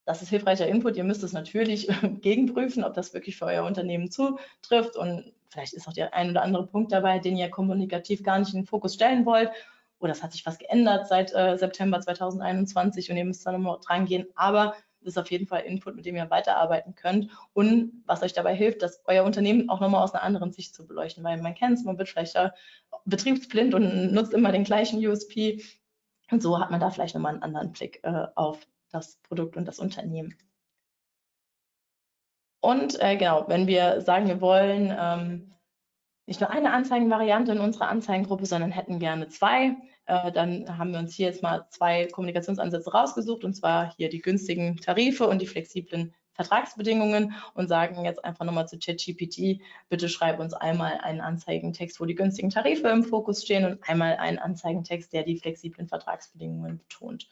Das ist hilfreicher Input. Ihr müsst es natürlich gegenprüfen, ob das wirklich für euer Unternehmen zutrifft. Und vielleicht ist auch der ein oder andere Punkt dabei, den ihr kommunikativ gar nicht in den Fokus stellen wollt. Oder es hat sich was geändert seit September 2021 und ihr müsst da nochmal dran gehen. Aber das ist auf jeden Fall Input, mit dem ihr weiterarbeiten könnt und was euch dabei hilft, dass euer Unternehmen auch nochmal aus einer anderen Sicht zu beleuchten, weil man kennt es, man wird vielleicht betriebsblind und nutzt immer den gleichen USP und so hat man da vielleicht nochmal einen anderen Blick auf das Produkt und das Unternehmen. Und genau, wenn wir sagen, wir wollen nicht nur eine Anzeigenvariante in unserer Anzeigengruppe, sondern hätten gerne zwei, dann haben wir uns hier jetzt mal zwei Kommunikationsansätze rausgesucht und zwar hier die günstigen Tarife und die flexiblen Vertragsbedingungen und sagen jetzt einfach nochmal zu ChatGPT, bitte schreib uns einmal einen Anzeigentext, wo die günstigen Tarife im Fokus stehen und einmal einen Anzeigentext, der die flexiblen Vertragsbedingungen betont.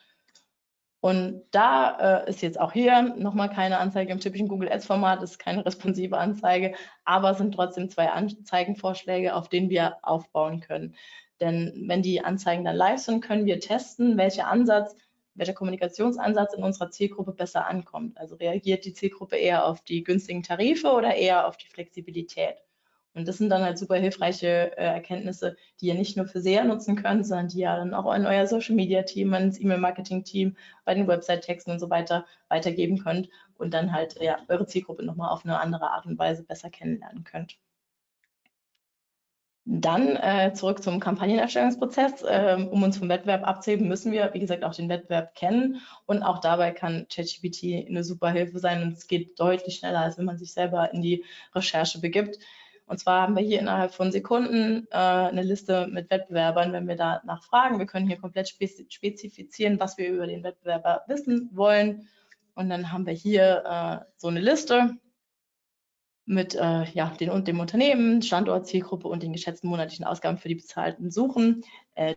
Und da ist jetzt auch hier nochmal keine Anzeige im typischen Google Ads Format, ist keine responsive Anzeige, aber sind trotzdem zwei Anzeigenvorschläge, auf denen wir aufbauen können. Denn wenn die Anzeigen dann live sind, können wir testen, welcher Kommunikationsansatz in unserer Zielgruppe besser ankommt. Also reagiert die Zielgruppe eher auf die günstigen Tarife oder eher auf die Flexibilität. Und das sind dann halt super hilfreiche Erkenntnisse, die ihr nicht nur für SEA nutzen könnt, sondern die ihr dann auch an euer Social-Media-Team, ans E-Mail-Marketing-Team, bei den Website-Texten und so weiter weitergeben könnt und dann halt eure Zielgruppe nochmal auf eine andere Art und Weise besser kennenlernen könnt. Dann zurück zum Kampagnenerstellungsprozess. Um uns vom Wettbewerb abzuheben, müssen wir, wie gesagt, auch den Wettbewerb kennen. Und auch dabei kann ChatGPT eine super Hilfe sein und es geht deutlich schneller, als wenn man sich selber in die Recherche begibt. Und zwar haben wir hier innerhalb von Sekunden eine Liste mit Wettbewerbern, wenn wir danach fragen. Wir können hier komplett spezifizieren, was wir über den Wettbewerber wissen wollen. Und dann haben wir hier so eine Liste mit dem Unternehmen, Standort, Zielgruppe und den geschätzten monatlichen Ausgaben für die bezahlten Suchen.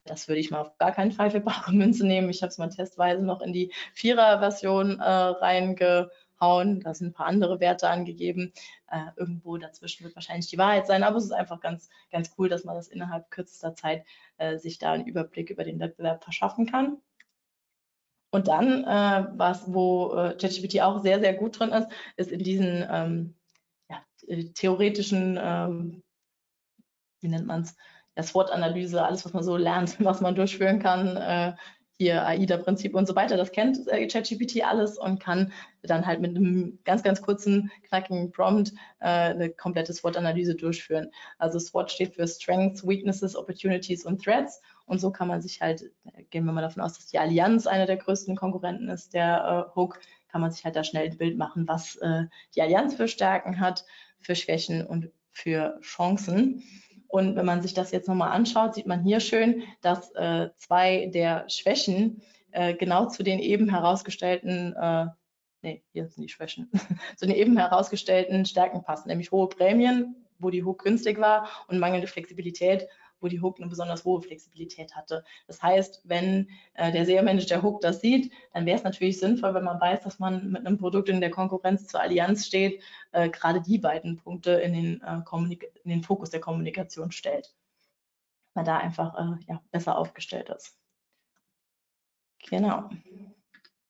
Das würde ich mal auf gar keinen Fall für bare Münze nehmen. Ich habe es mal testweise noch in die Vierer-Version reingehauen. Da sind ein paar andere Werte angegeben. Irgendwo dazwischen wird wahrscheinlich die Wahrheit sein, aber es ist einfach ganz, ganz cool, dass man das innerhalb kürzester Zeit sich da einen Überblick über den Wettbewerb verschaffen kann. Und dann, wo ChatGPT auch sehr, sehr gut drin ist, ist in diesen theoretischen, wie nennt man es, SWOT-Analyse, alles, was man so lernt, was man durchführen kann, hier AIDA-Prinzip und so weiter, das kennt ChatGPT alles und kann dann halt mit einem ganz, ganz kurzen, knackigen Prompt eine komplette SWOT-Analyse durchführen. Also SWOT steht für Strengths, Weaknesses, Opportunities und Threats und so kann man sich halt, gehen wir mal davon aus, dass die Allianz einer der größten Konkurrenten ist, der Hook, kann man sich halt da schnell ein Bild machen, was die Allianz für Stärken hat, für Schwächen und für Chancen. Und wenn man sich das jetzt nochmal anschaut, sieht man hier schön, dass zwei der Schwächen genau zu den eben herausgestellten, hier sind die Schwächen, zu den eben herausgestellten Stärken passen, nämlich hohe Prämien, wo die Hook günstig war, und mangelnde Flexibilität, wo die Hook eine besonders hohe Flexibilität hatte. Das heißt, wenn der SEA-Manager der Hook das sieht, dann wäre es natürlich sinnvoll, wenn man weiß, dass man mit einem Produkt in der Konkurrenz zur Allianz steht, gerade die beiden Punkte in den Fokus der Kommunikation stellt, weil da einfach besser aufgestellt ist. Genau,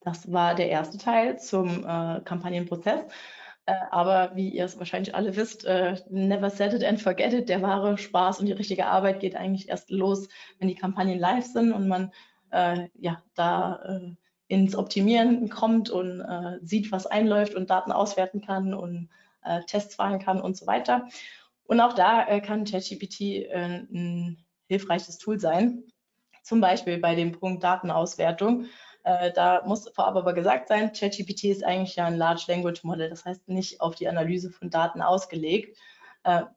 das war der erste Teil zum Kampagnenprozess. Aber wie ihr es wahrscheinlich alle wisst, never set it and forget it, der wahre Spaß und die richtige Arbeit geht eigentlich erst los, wenn die Kampagnen live sind und man ins Optimieren kommt und sieht, was einläuft und Daten auswerten kann und Tests fahren kann und so weiter. Und auch da kann ChatGPT ein hilfreiches Tool sein, zum Beispiel bei dem Punkt Datenauswertung. Da muss vorab aber gesagt sein, ChatGPT ist eigentlich ja ein Large Language Model, das heißt nicht auf die Analyse von Daten ausgelegt.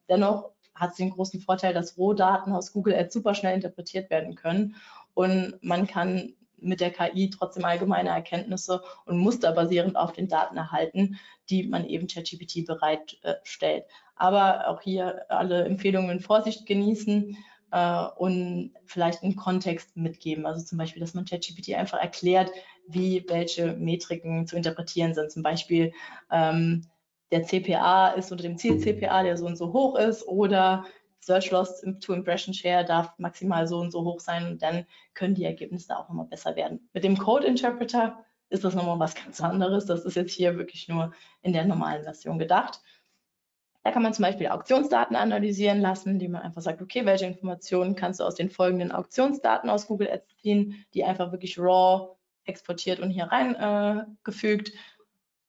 Dennoch hat es den großen Vorteil, dass Rohdaten aus Google Ads super schnell interpretiert werden können und man kann mit der KI trotzdem allgemeine Erkenntnisse und Muster basierend auf den Daten erhalten, die man eben ChatGPT bereitstellt. Aber auch hier alle Empfehlungen in Vorsicht genießen und vielleicht einen Kontext mitgeben. Also zum Beispiel, dass man ChatGPT einfach erklärt, wie welche Metriken zu interpretieren sind. Zum Beispiel der CPA ist unter dem Ziel-CPA, der so und so hoch ist, oder Search Loss to Impression Share darf maximal so und so hoch sein, und dann können die Ergebnisse auch nochmal besser werden. Mit dem Code Interpreter ist das nochmal was ganz anderes. Das ist jetzt hier wirklich nur in der normalen Version gedacht. Da kann man zum Beispiel Auktionsdaten analysieren lassen, indem man einfach sagt, okay, welche Informationen kannst du aus den folgenden Auktionsdaten aus Google Ads ziehen, die einfach wirklich raw exportiert und hier reingefügt.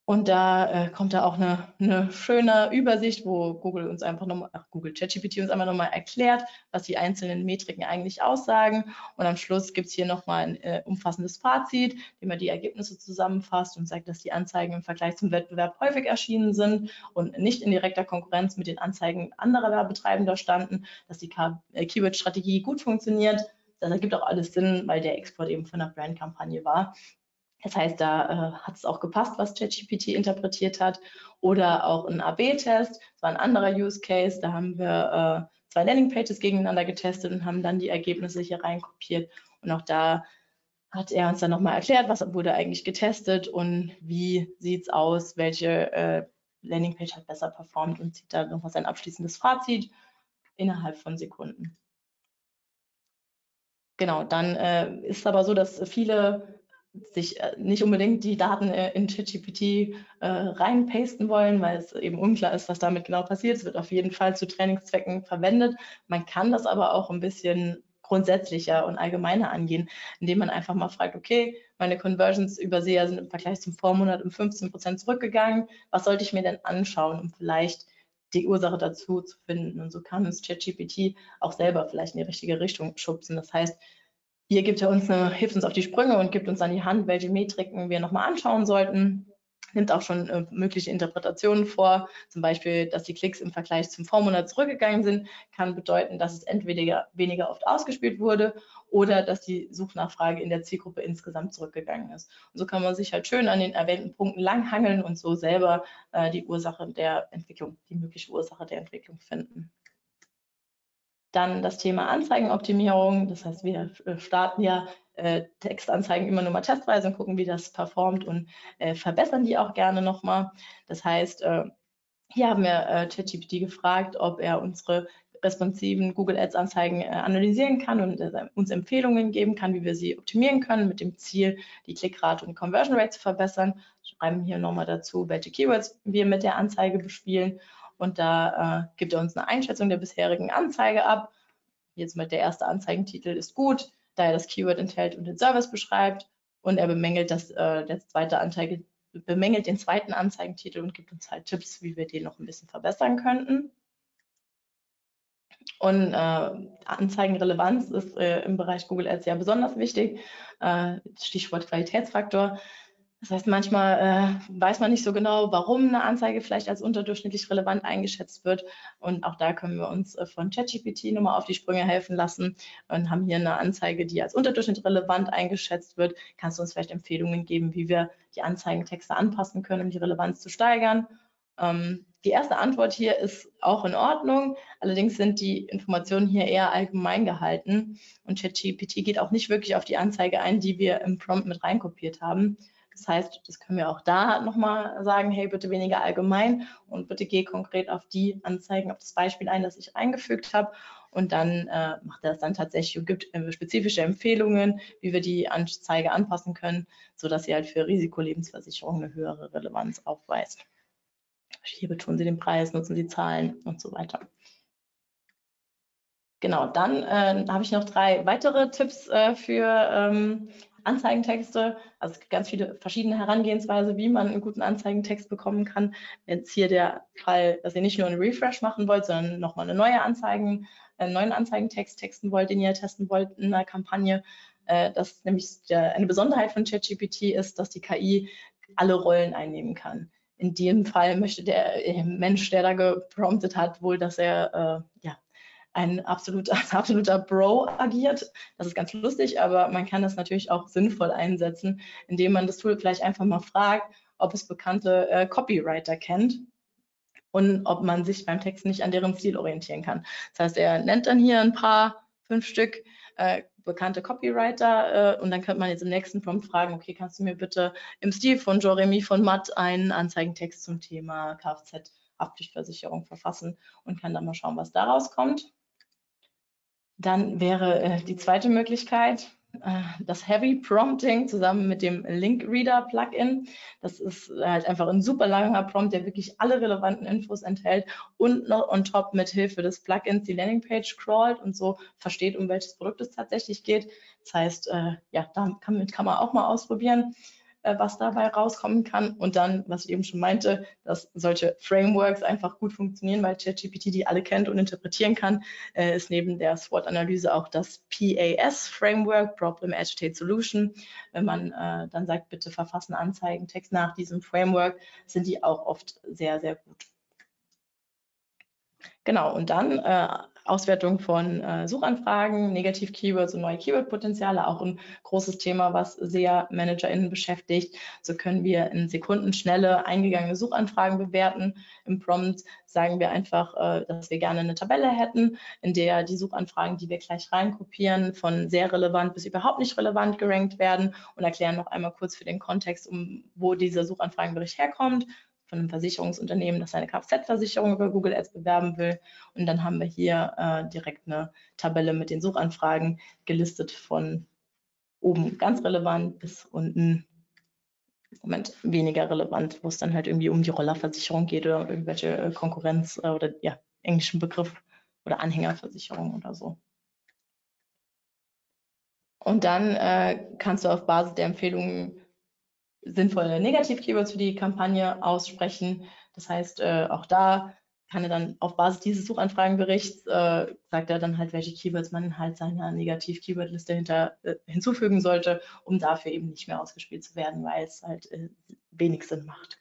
Und da kommt da auch eine schöne Übersicht, wo ChatGPT uns einmal nochmal erklärt, was die einzelnen Metriken eigentlich aussagen. Und am Schluss gibt es hier nochmal ein umfassendes Fazit, in dem er die Ergebnisse zusammenfasst und sagt, dass die Anzeigen im Vergleich zum Wettbewerb häufig erschienen sind und nicht in direkter Konkurrenz mit den Anzeigen anderer Werbetreibender standen, dass die Keyword-Strategie gut funktioniert. Das ergibt auch alles Sinn, weil der Export eben von einer Brandkampagne war. Das heißt, da hat es auch gepasst, was ChatGPT interpretiert hat. Oder auch ein AB-Test, das war ein anderer Use Case. Da haben wir zwei Landingpages gegeneinander getestet und haben dann die Ergebnisse hier reinkopiert. Und auch da hat er uns dann nochmal erklärt, was wurde eigentlich getestet und wie sieht es aus, welche Landingpage hat besser performt, und zieht da nochmal sein abschließendes Fazit innerhalb von Sekunden. Genau, dann ist es aber so, dass viele sich nicht unbedingt die Daten in ChatGPT reinpasten wollen, weil es eben unklar ist, was damit genau passiert. Es wird auf jeden Fall zu Trainingszwecken verwendet. Man kann das aber auch ein bisschen grundsätzlicher und allgemeiner angehen, indem man einfach mal fragt, okay, meine Conversions-Überseher sind im Vergleich zum Vormonat um 15% zurückgegangen. Was sollte ich mir denn anschauen, um vielleicht die Ursache dazu zu finden? Und so kann uns ChatGPT auch selber vielleicht in die richtige Richtung schubsen. Das heißt, hier gibt er uns hilft uns auf die Sprünge und gibt uns an die Hand, welche Metriken wir nochmal anschauen sollten. Nimmt auch schon mögliche Interpretationen vor. Zum Beispiel, dass die Klicks im Vergleich zum Vormonat zurückgegangen sind, kann bedeuten, dass es entweder weniger oft ausgespielt wurde oder dass die Suchnachfrage in der Zielgruppe insgesamt zurückgegangen ist. Und so kann man sich halt schön an den erwähnten Punkten langhangeln und so selber die mögliche Ursache der Entwicklung finden. Dann das Thema Anzeigenoptimierung, das heißt, wir starten ja Textanzeigen immer nur mal testweise und gucken, wie das performt, und verbessern die auch gerne nochmal. Das heißt, hier haben wir ChatGPT gefragt, ob er unsere responsiven Google Ads Anzeigen analysieren kann und uns Empfehlungen geben kann, wie wir sie optimieren können, mit dem Ziel, die Klickrate und Conversion Rate zu verbessern. Schreiben hier nochmal dazu, welche Keywords wir mit der Anzeige bespielen. Und da gibt er uns eine Einschätzung der bisherigen Anzeige ab. Jetzt mal der erste Anzeigentitel ist gut, da er das Keyword enthält und den Service beschreibt. Und er bemängelt, bemängelt den zweiten Anzeigentitel und gibt uns halt Tipps, wie wir den noch ein bisschen verbessern könnten. Und Anzeigenrelevanz ist im Bereich Google Ads ja besonders wichtig. Stichwort Qualitätsfaktor. Das heißt, manchmal weiß man nicht so genau, warum eine Anzeige vielleicht als unterdurchschnittlich relevant eingeschätzt wird. Und auch da können wir uns von ChatGPT nochmal auf die Sprünge helfen lassen und haben hier eine Anzeige, die als unterdurchschnittlich relevant eingeschätzt wird. Kannst du uns vielleicht Empfehlungen geben, wie wir die Anzeigentexte anpassen können, um die Relevanz zu steigern? Die erste Antwort hier ist auch in Ordnung. Allerdings sind die Informationen hier eher allgemein gehalten. Und ChatGPT geht auch nicht wirklich auf die Anzeige ein, die wir im Prompt mit reinkopiert haben. Das heißt, das können wir auch da nochmal sagen, hey, bitte weniger allgemein und bitte geh konkret auf die Anzeigen, auf das Beispiel ein, das ich eingefügt habe. Und dann macht er es dann tatsächlich und gibt spezifische Empfehlungen, wie wir die Anzeige anpassen können, sodass sie halt für Risikolebensversicherung eine höhere Relevanz aufweist. Hier betonen Sie den Preis, nutzen Sie Zahlen und so weiter. Genau, dann habe ich noch 3 weitere Tipps für Anzeigentexte. Also es gibt ganz viele verschiedene Herangehensweisen, wie man einen guten Anzeigentext bekommen kann. Jetzt hier der Fall, dass ihr nicht nur einen Refresh machen wollt, sondern nochmal eine neue Anzeigen, einen neuen Anzeigentext texten wollt, den ihr testen wollt in einer Kampagne. Dass nämlich eine Besonderheit von ChatGPT ist, dass die KI alle Rollen einnehmen kann. In dem Fall möchte der Mensch, der da gepromptet hat, wohl, dass er ja, ein absoluter Bro agiert. Das ist ganz lustig, aber man kann das natürlich auch sinnvoll einsetzen, indem man das Tool vielleicht einfach mal fragt, ob es bekannte Copywriter kennt und ob man sich beim Text nicht an deren Stil orientieren kann. Das heißt, er nennt dann hier 5 Stück bekannte Copywriter und dann könnte man jetzt im nächsten Prompt fragen, okay, kannst du mir bitte im Stil von Jeremy von Matt einen Anzeigentext zum Thema Kfz-Haftpflichtversicherung verfassen und kann dann mal schauen, was daraus kommt. Dann wäre die zweite Möglichkeit, das Heavy Prompting zusammen mit dem Link Reader Plugin. Das ist halt einfach ein super langer Prompt, der wirklich alle relevanten Infos enthält und noch on top mit Hilfe des Plugins die Landingpage crawlt und so versteht, um welches Produkt es tatsächlich geht. Das heißt, ja, damit kann man auch mal ausprobieren, was dabei rauskommen kann. Und dann, was ich eben schon meinte, dass solche Frameworks einfach gut funktionieren, weil ChatGPT die alle kennt und interpretieren kann, ist neben der SWOT-Analyse auch das PAS-Framework, Problem, Agitate, Solution. Wenn man dann sagt, bitte verfassen Anzeigentext nach diesem Framework, sind die auch oft sehr, sehr gut. Genau, und dann Auswertung von Suchanfragen, Negativ-Keywords und neue Keyword-Potenziale, auch ein großes Thema, was SEA-ManagerInnen beschäftigt. So können wir in sekundenschnelle eingegangene Suchanfragen bewerten. Im Prompt sagen wir einfach, dass wir gerne eine Tabelle hätten, in der die Suchanfragen, die wir gleich reinkopieren, von sehr relevant bis überhaupt nicht relevant gerankt werden und erklären noch einmal kurz für den Kontext, wo dieser Suchanfragenbericht herkommt, von einem Versicherungsunternehmen, das seine Kfz-Versicherung über Google Ads bewerben will. Und dann haben wir hier direkt eine Tabelle mit den Suchanfragen gelistet von oben ganz relevant bis unten, weniger relevant, wo es dann halt irgendwie um die Rollerversicherung geht oder irgendwelche Konkurrenz oder ja, englischen Begriff oder Anhängerversicherung oder so. Und dann kannst du auf Basis der Empfehlungen sinnvolle Negativ-Keywords für die Kampagne aussprechen. Das heißt, auch da kann er dann auf Basis dieses Suchanfragenberichts, sagt er dann halt, welche Keywords man halt seiner Negativ-Keyword-Liste hinzufügen sollte, um dafür eben nicht mehr ausgespielt zu werden, weil es halt wenig Sinn macht.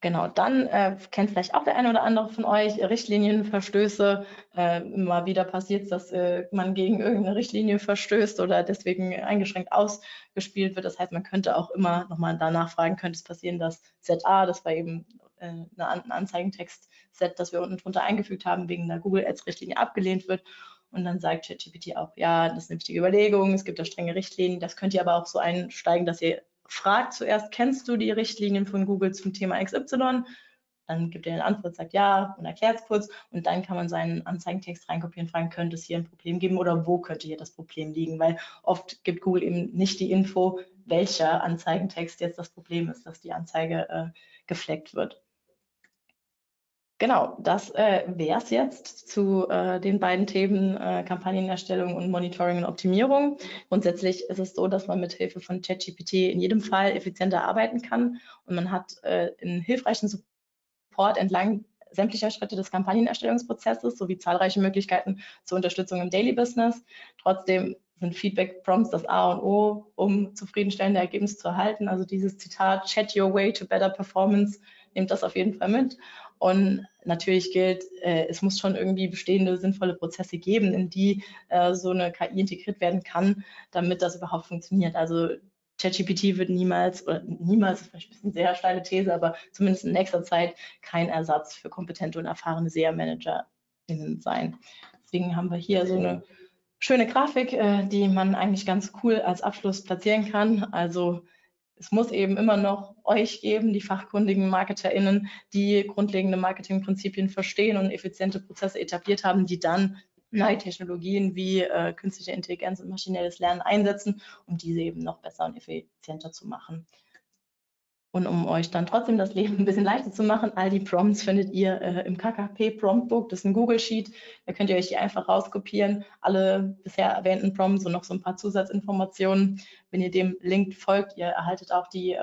Genau, dann kennt vielleicht auch der eine oder andere von euch Richtlinienverstöße. Immer wieder passiert es, dass man gegen irgendeine Richtlinie verstößt oder deswegen eingeschränkt ausgespielt wird. Das heißt, man könnte auch immer nochmal danach fragen, könnte es passieren, dass ZA, das war eben ein Anzeigentext-Set, das wir unten drunter eingefügt haben, wegen der Google Ads-Richtlinie abgelehnt wird. Und dann sagt ChatGPT auch, ja, das ist eine wichtige Überlegung, es gibt da strenge Richtlinien. Das könnt ihr aber auch so einsteigen, dass ihr fragt zuerst, kennst du die Richtlinien von Google zum Thema XY? Dann gibt er eine Antwort, sagt ja und erklärt es kurz. Und dann kann man seinen Anzeigentext reinkopieren, fragen, könnte es hier ein Problem geben oder wo könnte hier das Problem liegen? Weil oft gibt Google eben nicht die Info, welcher Anzeigentext jetzt das Problem ist, dass die Anzeige gefleckt wird. Genau, das wäre es jetzt zu den beiden Themen Kampagnenerstellung und Monitoring und Optimierung. Grundsätzlich ist es so, dass man mit Hilfe von ChatGPT in jedem Fall effizienter arbeiten kann und man hat einen hilfreichen Support entlang sämtlicher Schritte des Kampagnenerstellungsprozesses sowie zahlreiche Möglichkeiten zur Unterstützung im Daily Business. Trotzdem sind Feedback-Prompts das A und O, um zufriedenstellende Ergebnisse zu erhalten. Also dieses Zitat, chat your way to better performance, nehmt das auf jeden Fall mit. Und natürlich gilt, es muss schon irgendwie bestehende, sinnvolle Prozesse geben, in die so eine KI integriert werden kann, damit das überhaupt funktioniert. Also ChatGPT wird niemals, oder niemals, vielleicht ein bisschen sehr steile These, aber zumindest in nächster Zeit kein Ersatz für kompetente und erfahrene SEA-ManagerInnen sein. Deswegen haben wir hier so eine schöne Grafik, die man eigentlich ganz cool als Abschluss platzieren kann. Also es muss eben immer noch euch geben, die fachkundigen MarketerInnen, die grundlegende Marketingprinzipien verstehen und effiziente Prozesse etabliert haben, die dann neue Technologien wie künstliche Intelligenz und maschinelles Lernen einsetzen, um diese eben noch besser und effizienter zu machen. Und um euch dann trotzdem das Leben ein bisschen leichter zu machen, all die Prompts findet ihr im KKP Promptbook, das ist ein Google Sheet, da könnt ihr euch die einfach rauskopieren, alle bisher erwähnten Prompts und noch so ein paar Zusatzinformationen. Wenn ihr dem Link folgt, ihr erhaltet auch die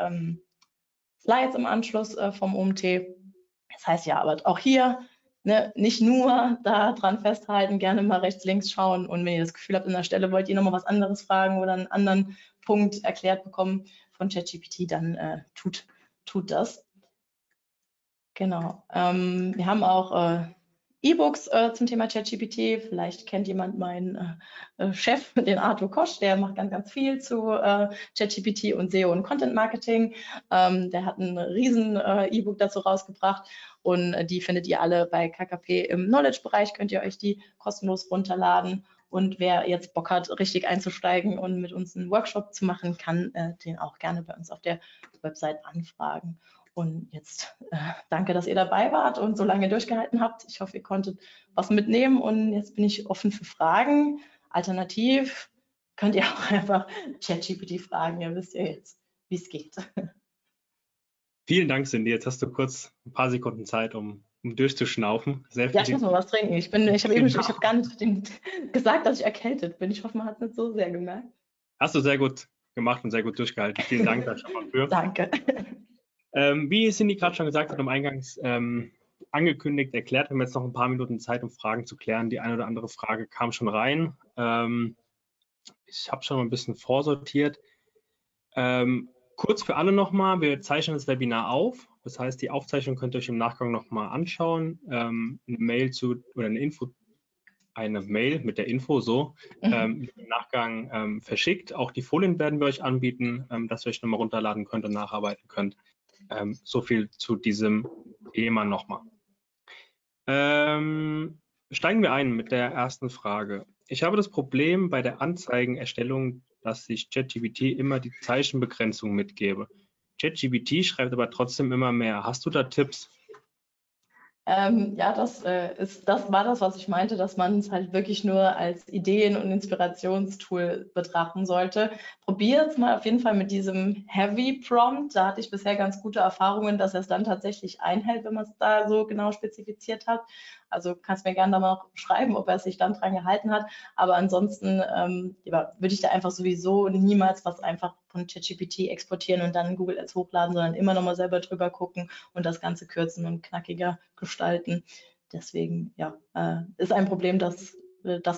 Slides im Anschluss vom OMT. Das heißt ja, aber auch hier nicht nur da dran festhalten, gerne mal rechts, links schauen und wenn ihr das Gefühl habt, an der Stelle wollt ihr nochmal was anderes fragen oder einen anderen Punkt erklärt bekommen, von ChatGPT, dann tut das. Genau. Wir haben auch E-Books zum Thema ChatGPT. Vielleicht kennt jemand meinen Chef, den Arthur Kosch, der macht ganz viel zu ChatGPT und SEO und Content Marketing. Der hat ein riesen E-Book dazu rausgebracht und die findet ihr alle bei KKP im Knowledge-Bereich, könnt ihr euch die kostenlos runterladen. Und wer jetzt Bock hat, richtig einzusteigen und mit uns einen Workshop zu machen, kann den auch gerne bei uns auf der Website anfragen. Und jetzt danke, dass ihr dabei wart und so lange durchgehalten habt. Ich hoffe, ihr konntet was mitnehmen und jetzt bin ich offen für Fragen. Alternativ könnt ihr auch einfach ChatGPT fragen, ihr wisst ja jetzt, wie es geht. Vielen Dank, Cindy. Jetzt hast du kurz ein paar Sekunden Zeit, um durchzuschnaufen. Ja, ich muss mal was trinken. Ich habe gar nicht gesagt, dass ich erkältet bin. Ich hoffe, man hat es nicht so sehr gemerkt. Hast du sehr gut gemacht und sehr gut durchgehalten. Vielen Dank da schon mal für. Danke. Wie Cindy gerade schon gesagt hat, im Eingangs angekündigt, erklärt, wir haben jetzt noch ein paar Minuten Zeit, um Fragen zu klären. Die eine oder andere Frage kam schon rein. Ich habe schon mal ein bisschen vorsortiert. Kurz für alle nochmal, wir zeichnen das Webinar auf. Das heißt, die Aufzeichnung könnt ihr euch im Nachgang nochmal anschauen. Eine Mail mit der Info im Nachgang verschickt. Auch die Folien werden wir euch anbieten, dass ihr euch nochmal runterladen könnt und nacharbeiten könnt. So viel zu diesem Thema nochmal. Steigen wir ein mit der ersten Frage. Ich habe das Problem bei der Anzeigenerstellung, dass ich ChatGPT immer die Zeichenbegrenzung mitgebe. ChatGPT schreibt aber trotzdem immer mehr. Hast du da Tipps? Ja, das war das, was ich meinte, dass man es halt wirklich nur als Ideen- und Inspirationstool betrachten sollte. Probier es mal auf jeden Fall mit diesem Heavy Prompt. Da hatte ich bisher ganz gute Erfahrungen, dass er es dann tatsächlich einhält, wenn man es da so genau spezifiziert hat. Also kannst mir gerne da mal auch schreiben, ob er sich dann dran gehalten hat. Aber ansonsten würde ich da einfach sowieso niemals was einfach von ChatGPT exportieren und dann in Google Ads hochladen, sondern immer nochmal selber drüber gucken und das Ganze kürzen und knackiger gestalten. Deswegen, ja, ist ein Problem, das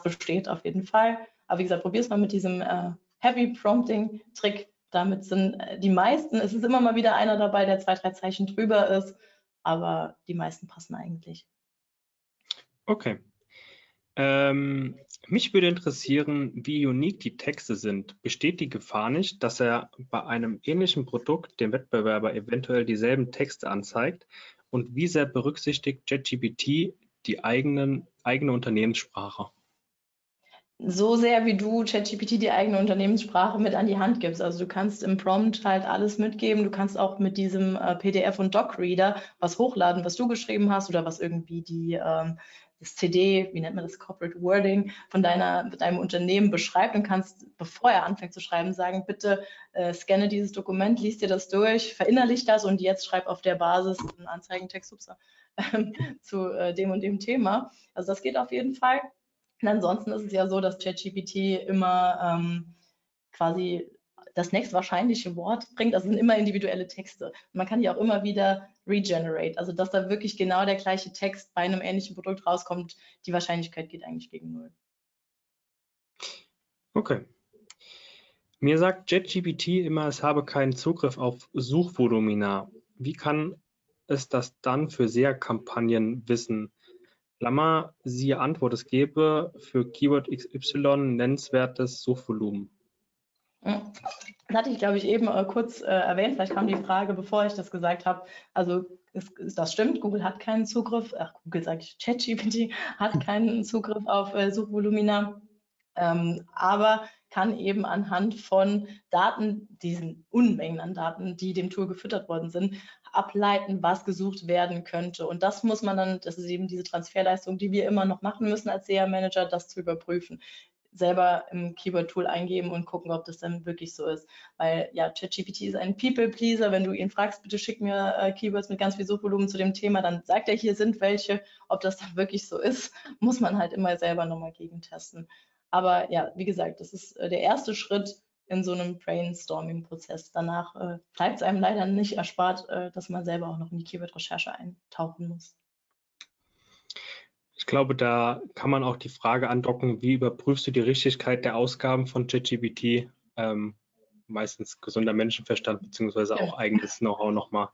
besteht auf jeden Fall. Aber wie gesagt, probier es mal mit diesem Heavy Prompting Trick. Damit sind die meisten, es ist immer mal wieder einer dabei, der 2, 3 Zeichen drüber ist, aber die meisten passen eigentlich. Okay. Mich würde interessieren, wie unique die Texte sind. Besteht die Gefahr nicht, dass er bei einem ähnlichen Produkt dem Wettbewerber eventuell dieselben Texte anzeigt? Und wie sehr berücksichtigt ChatGPT die eigene Unternehmenssprache? So sehr, wie du ChatGPT die eigene Unternehmenssprache mit an die Hand gibst. Also du kannst im Prompt halt alles mitgeben. Du kannst auch mit diesem PDF- und Doc-Reader was hochladen, was du geschrieben hast oder was irgendwie das CD, wie nennt man das, Corporate Wording, von deinem Unternehmen beschreibt und kannst, bevor er anfängt zu schreiben, sagen, bitte scanne dieses Dokument, lies dir das durch, verinnerlich das und jetzt schreib auf der Basis einen Anzeigentext zu dem und dem Thema. Also das geht auf jeden Fall. Und ansonsten ist es ja so, dass ChatGPT immer quasi das nächstwahrscheinliche Wort bringt. Das sind immer individuelle Texte. Und man kann die auch immer wieder regenerate, also dass da wirklich genau der gleiche Text bei einem ähnlichen Produkt rauskommt, die Wahrscheinlichkeit geht eigentlich gegen 0. Okay. Mir sagt ChatGPT immer, es habe keinen Zugriff auf Suchvolumina. Wie kann es das dann für SEA-Kampagnen wissen? Klammer, siehe Antwort, es gebe für Keyword XY nennenswertes Suchvolumen. Das hatte ich, glaube ich, eben kurz erwähnt. Vielleicht kam die Frage, bevor ich das gesagt habe. Also das stimmt, Google hat keinen Zugriff. ChatGPT hat keinen Zugriff auf Suchvolumina. Aber kann eben anhand von Daten, diesen Unmengen an Daten, die dem Tool gefüttert worden sind, ableiten, was gesucht werden könnte. Und das muss man dann, das ist eben diese Transferleistung, die wir immer noch machen müssen als SEA-Manager, das zu überprüfen. selber im Keyword-Tool eingeben und gucken, ob das dann wirklich so ist. Weil ja, ChatGPT ist ein People-Pleaser. Wenn du ihn fragst, bitte schick mir Keywords mit ganz viel Suchvolumen zu dem Thema, dann sagt er, hier sind welche. Ob das dann wirklich so ist, muss man halt immer selber nochmal gegentesten. Aber ja, wie gesagt, das ist der erste Schritt in so einem Brainstorming-Prozess. Danach bleibt es einem leider nicht erspart, dass man selber auch noch in die Keyword-Recherche eintauchen muss. Ich glaube, da kann man auch die Frage andocken, wie überprüfst du die Richtigkeit der Ausgaben von ChatGPT? Meistens gesunder Menschenverstand beziehungsweise auch eigenes Know-how nochmal.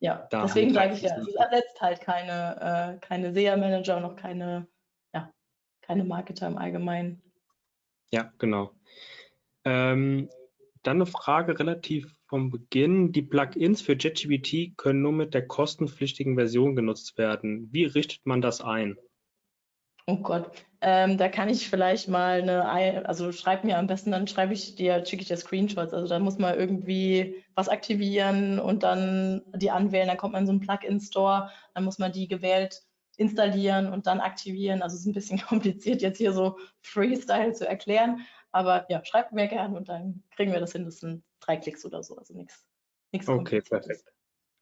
Ja, da deswegen sage ich ja, es ersetzt halt keine SEA-Manager und auch keine Marketer im Allgemeinen. Ja, genau. Dann eine Frage relativ vom Beginn. Die Plugins für ChatGPT können nur mit der kostenpflichtigen Version genutzt werden. Wie richtet man das ein? Oh Gott, da kann ich vielleicht mal schreib mir am besten, dann schicke ich dir Screenshots. Also da muss man irgendwie was aktivieren und dann die anwählen. Dann kommt man in so einen Plugin-Store, dann muss man die gewählt installieren und dann aktivieren. Also es ist ein bisschen kompliziert, jetzt hier so Freestyle zu erklären. Aber ja, schreibt mir gerne und dann kriegen wir das hin. Das sind 3 Klicks oder so, also nichts. Okay, perfekt.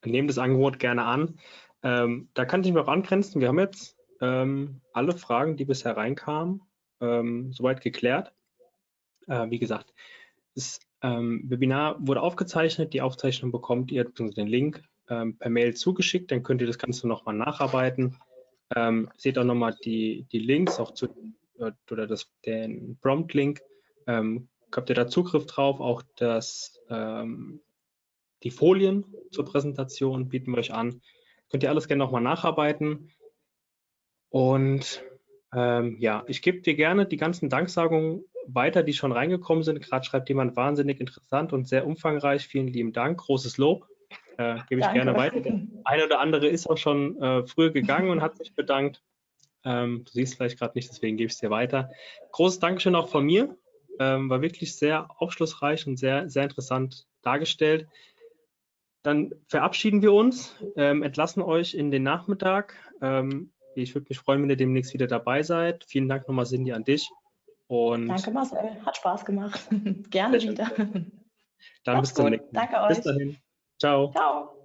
Nehmt das Angebot gerne an. Da kann ich mich auch angrenzen. Wir haben jetzt alle Fragen, die bisher reinkamen, soweit geklärt. Wie gesagt, das Webinar wurde aufgezeichnet. Die Aufzeichnung bekommt ihr, beziehungsweise den Link, per Mail zugeschickt. Dann könnt ihr das Ganze nochmal nacharbeiten. Seht auch nochmal die Links auch zu den Prompt-Link. Habt ihr da Zugriff drauf, auch die Folien zur Präsentation bieten wir euch an. Könnt ihr alles gerne nochmal nacharbeiten. Und ja, ich gebe dir gerne die ganzen Danksagungen weiter, die schon reingekommen sind. Gerade schreibt jemand wahnsinnig interessant und sehr umfangreich. Vielen lieben Dank, großes Lob. Gebe ich gerne weiter. Der eine oder andere ist auch schon früher gegangen und hat sich bedankt. Du siehst vielleicht gerade nicht, deswegen gebe ich es dir weiter. Großes Dankeschön auch von mir. War wirklich sehr aufschlussreich und sehr, sehr interessant dargestellt. Dann verabschieden wir uns, entlassen euch in den Nachmittag. Ich würde mich freuen, wenn ihr demnächst wieder dabei seid. Vielen Dank nochmal, Cindy, an dich. Und danke, Marcel. Hat Spaß gemacht. Gerne wieder. Dann bis zum nächsten Mal. Danke euch. Bis dahin. Ciao. Ciao.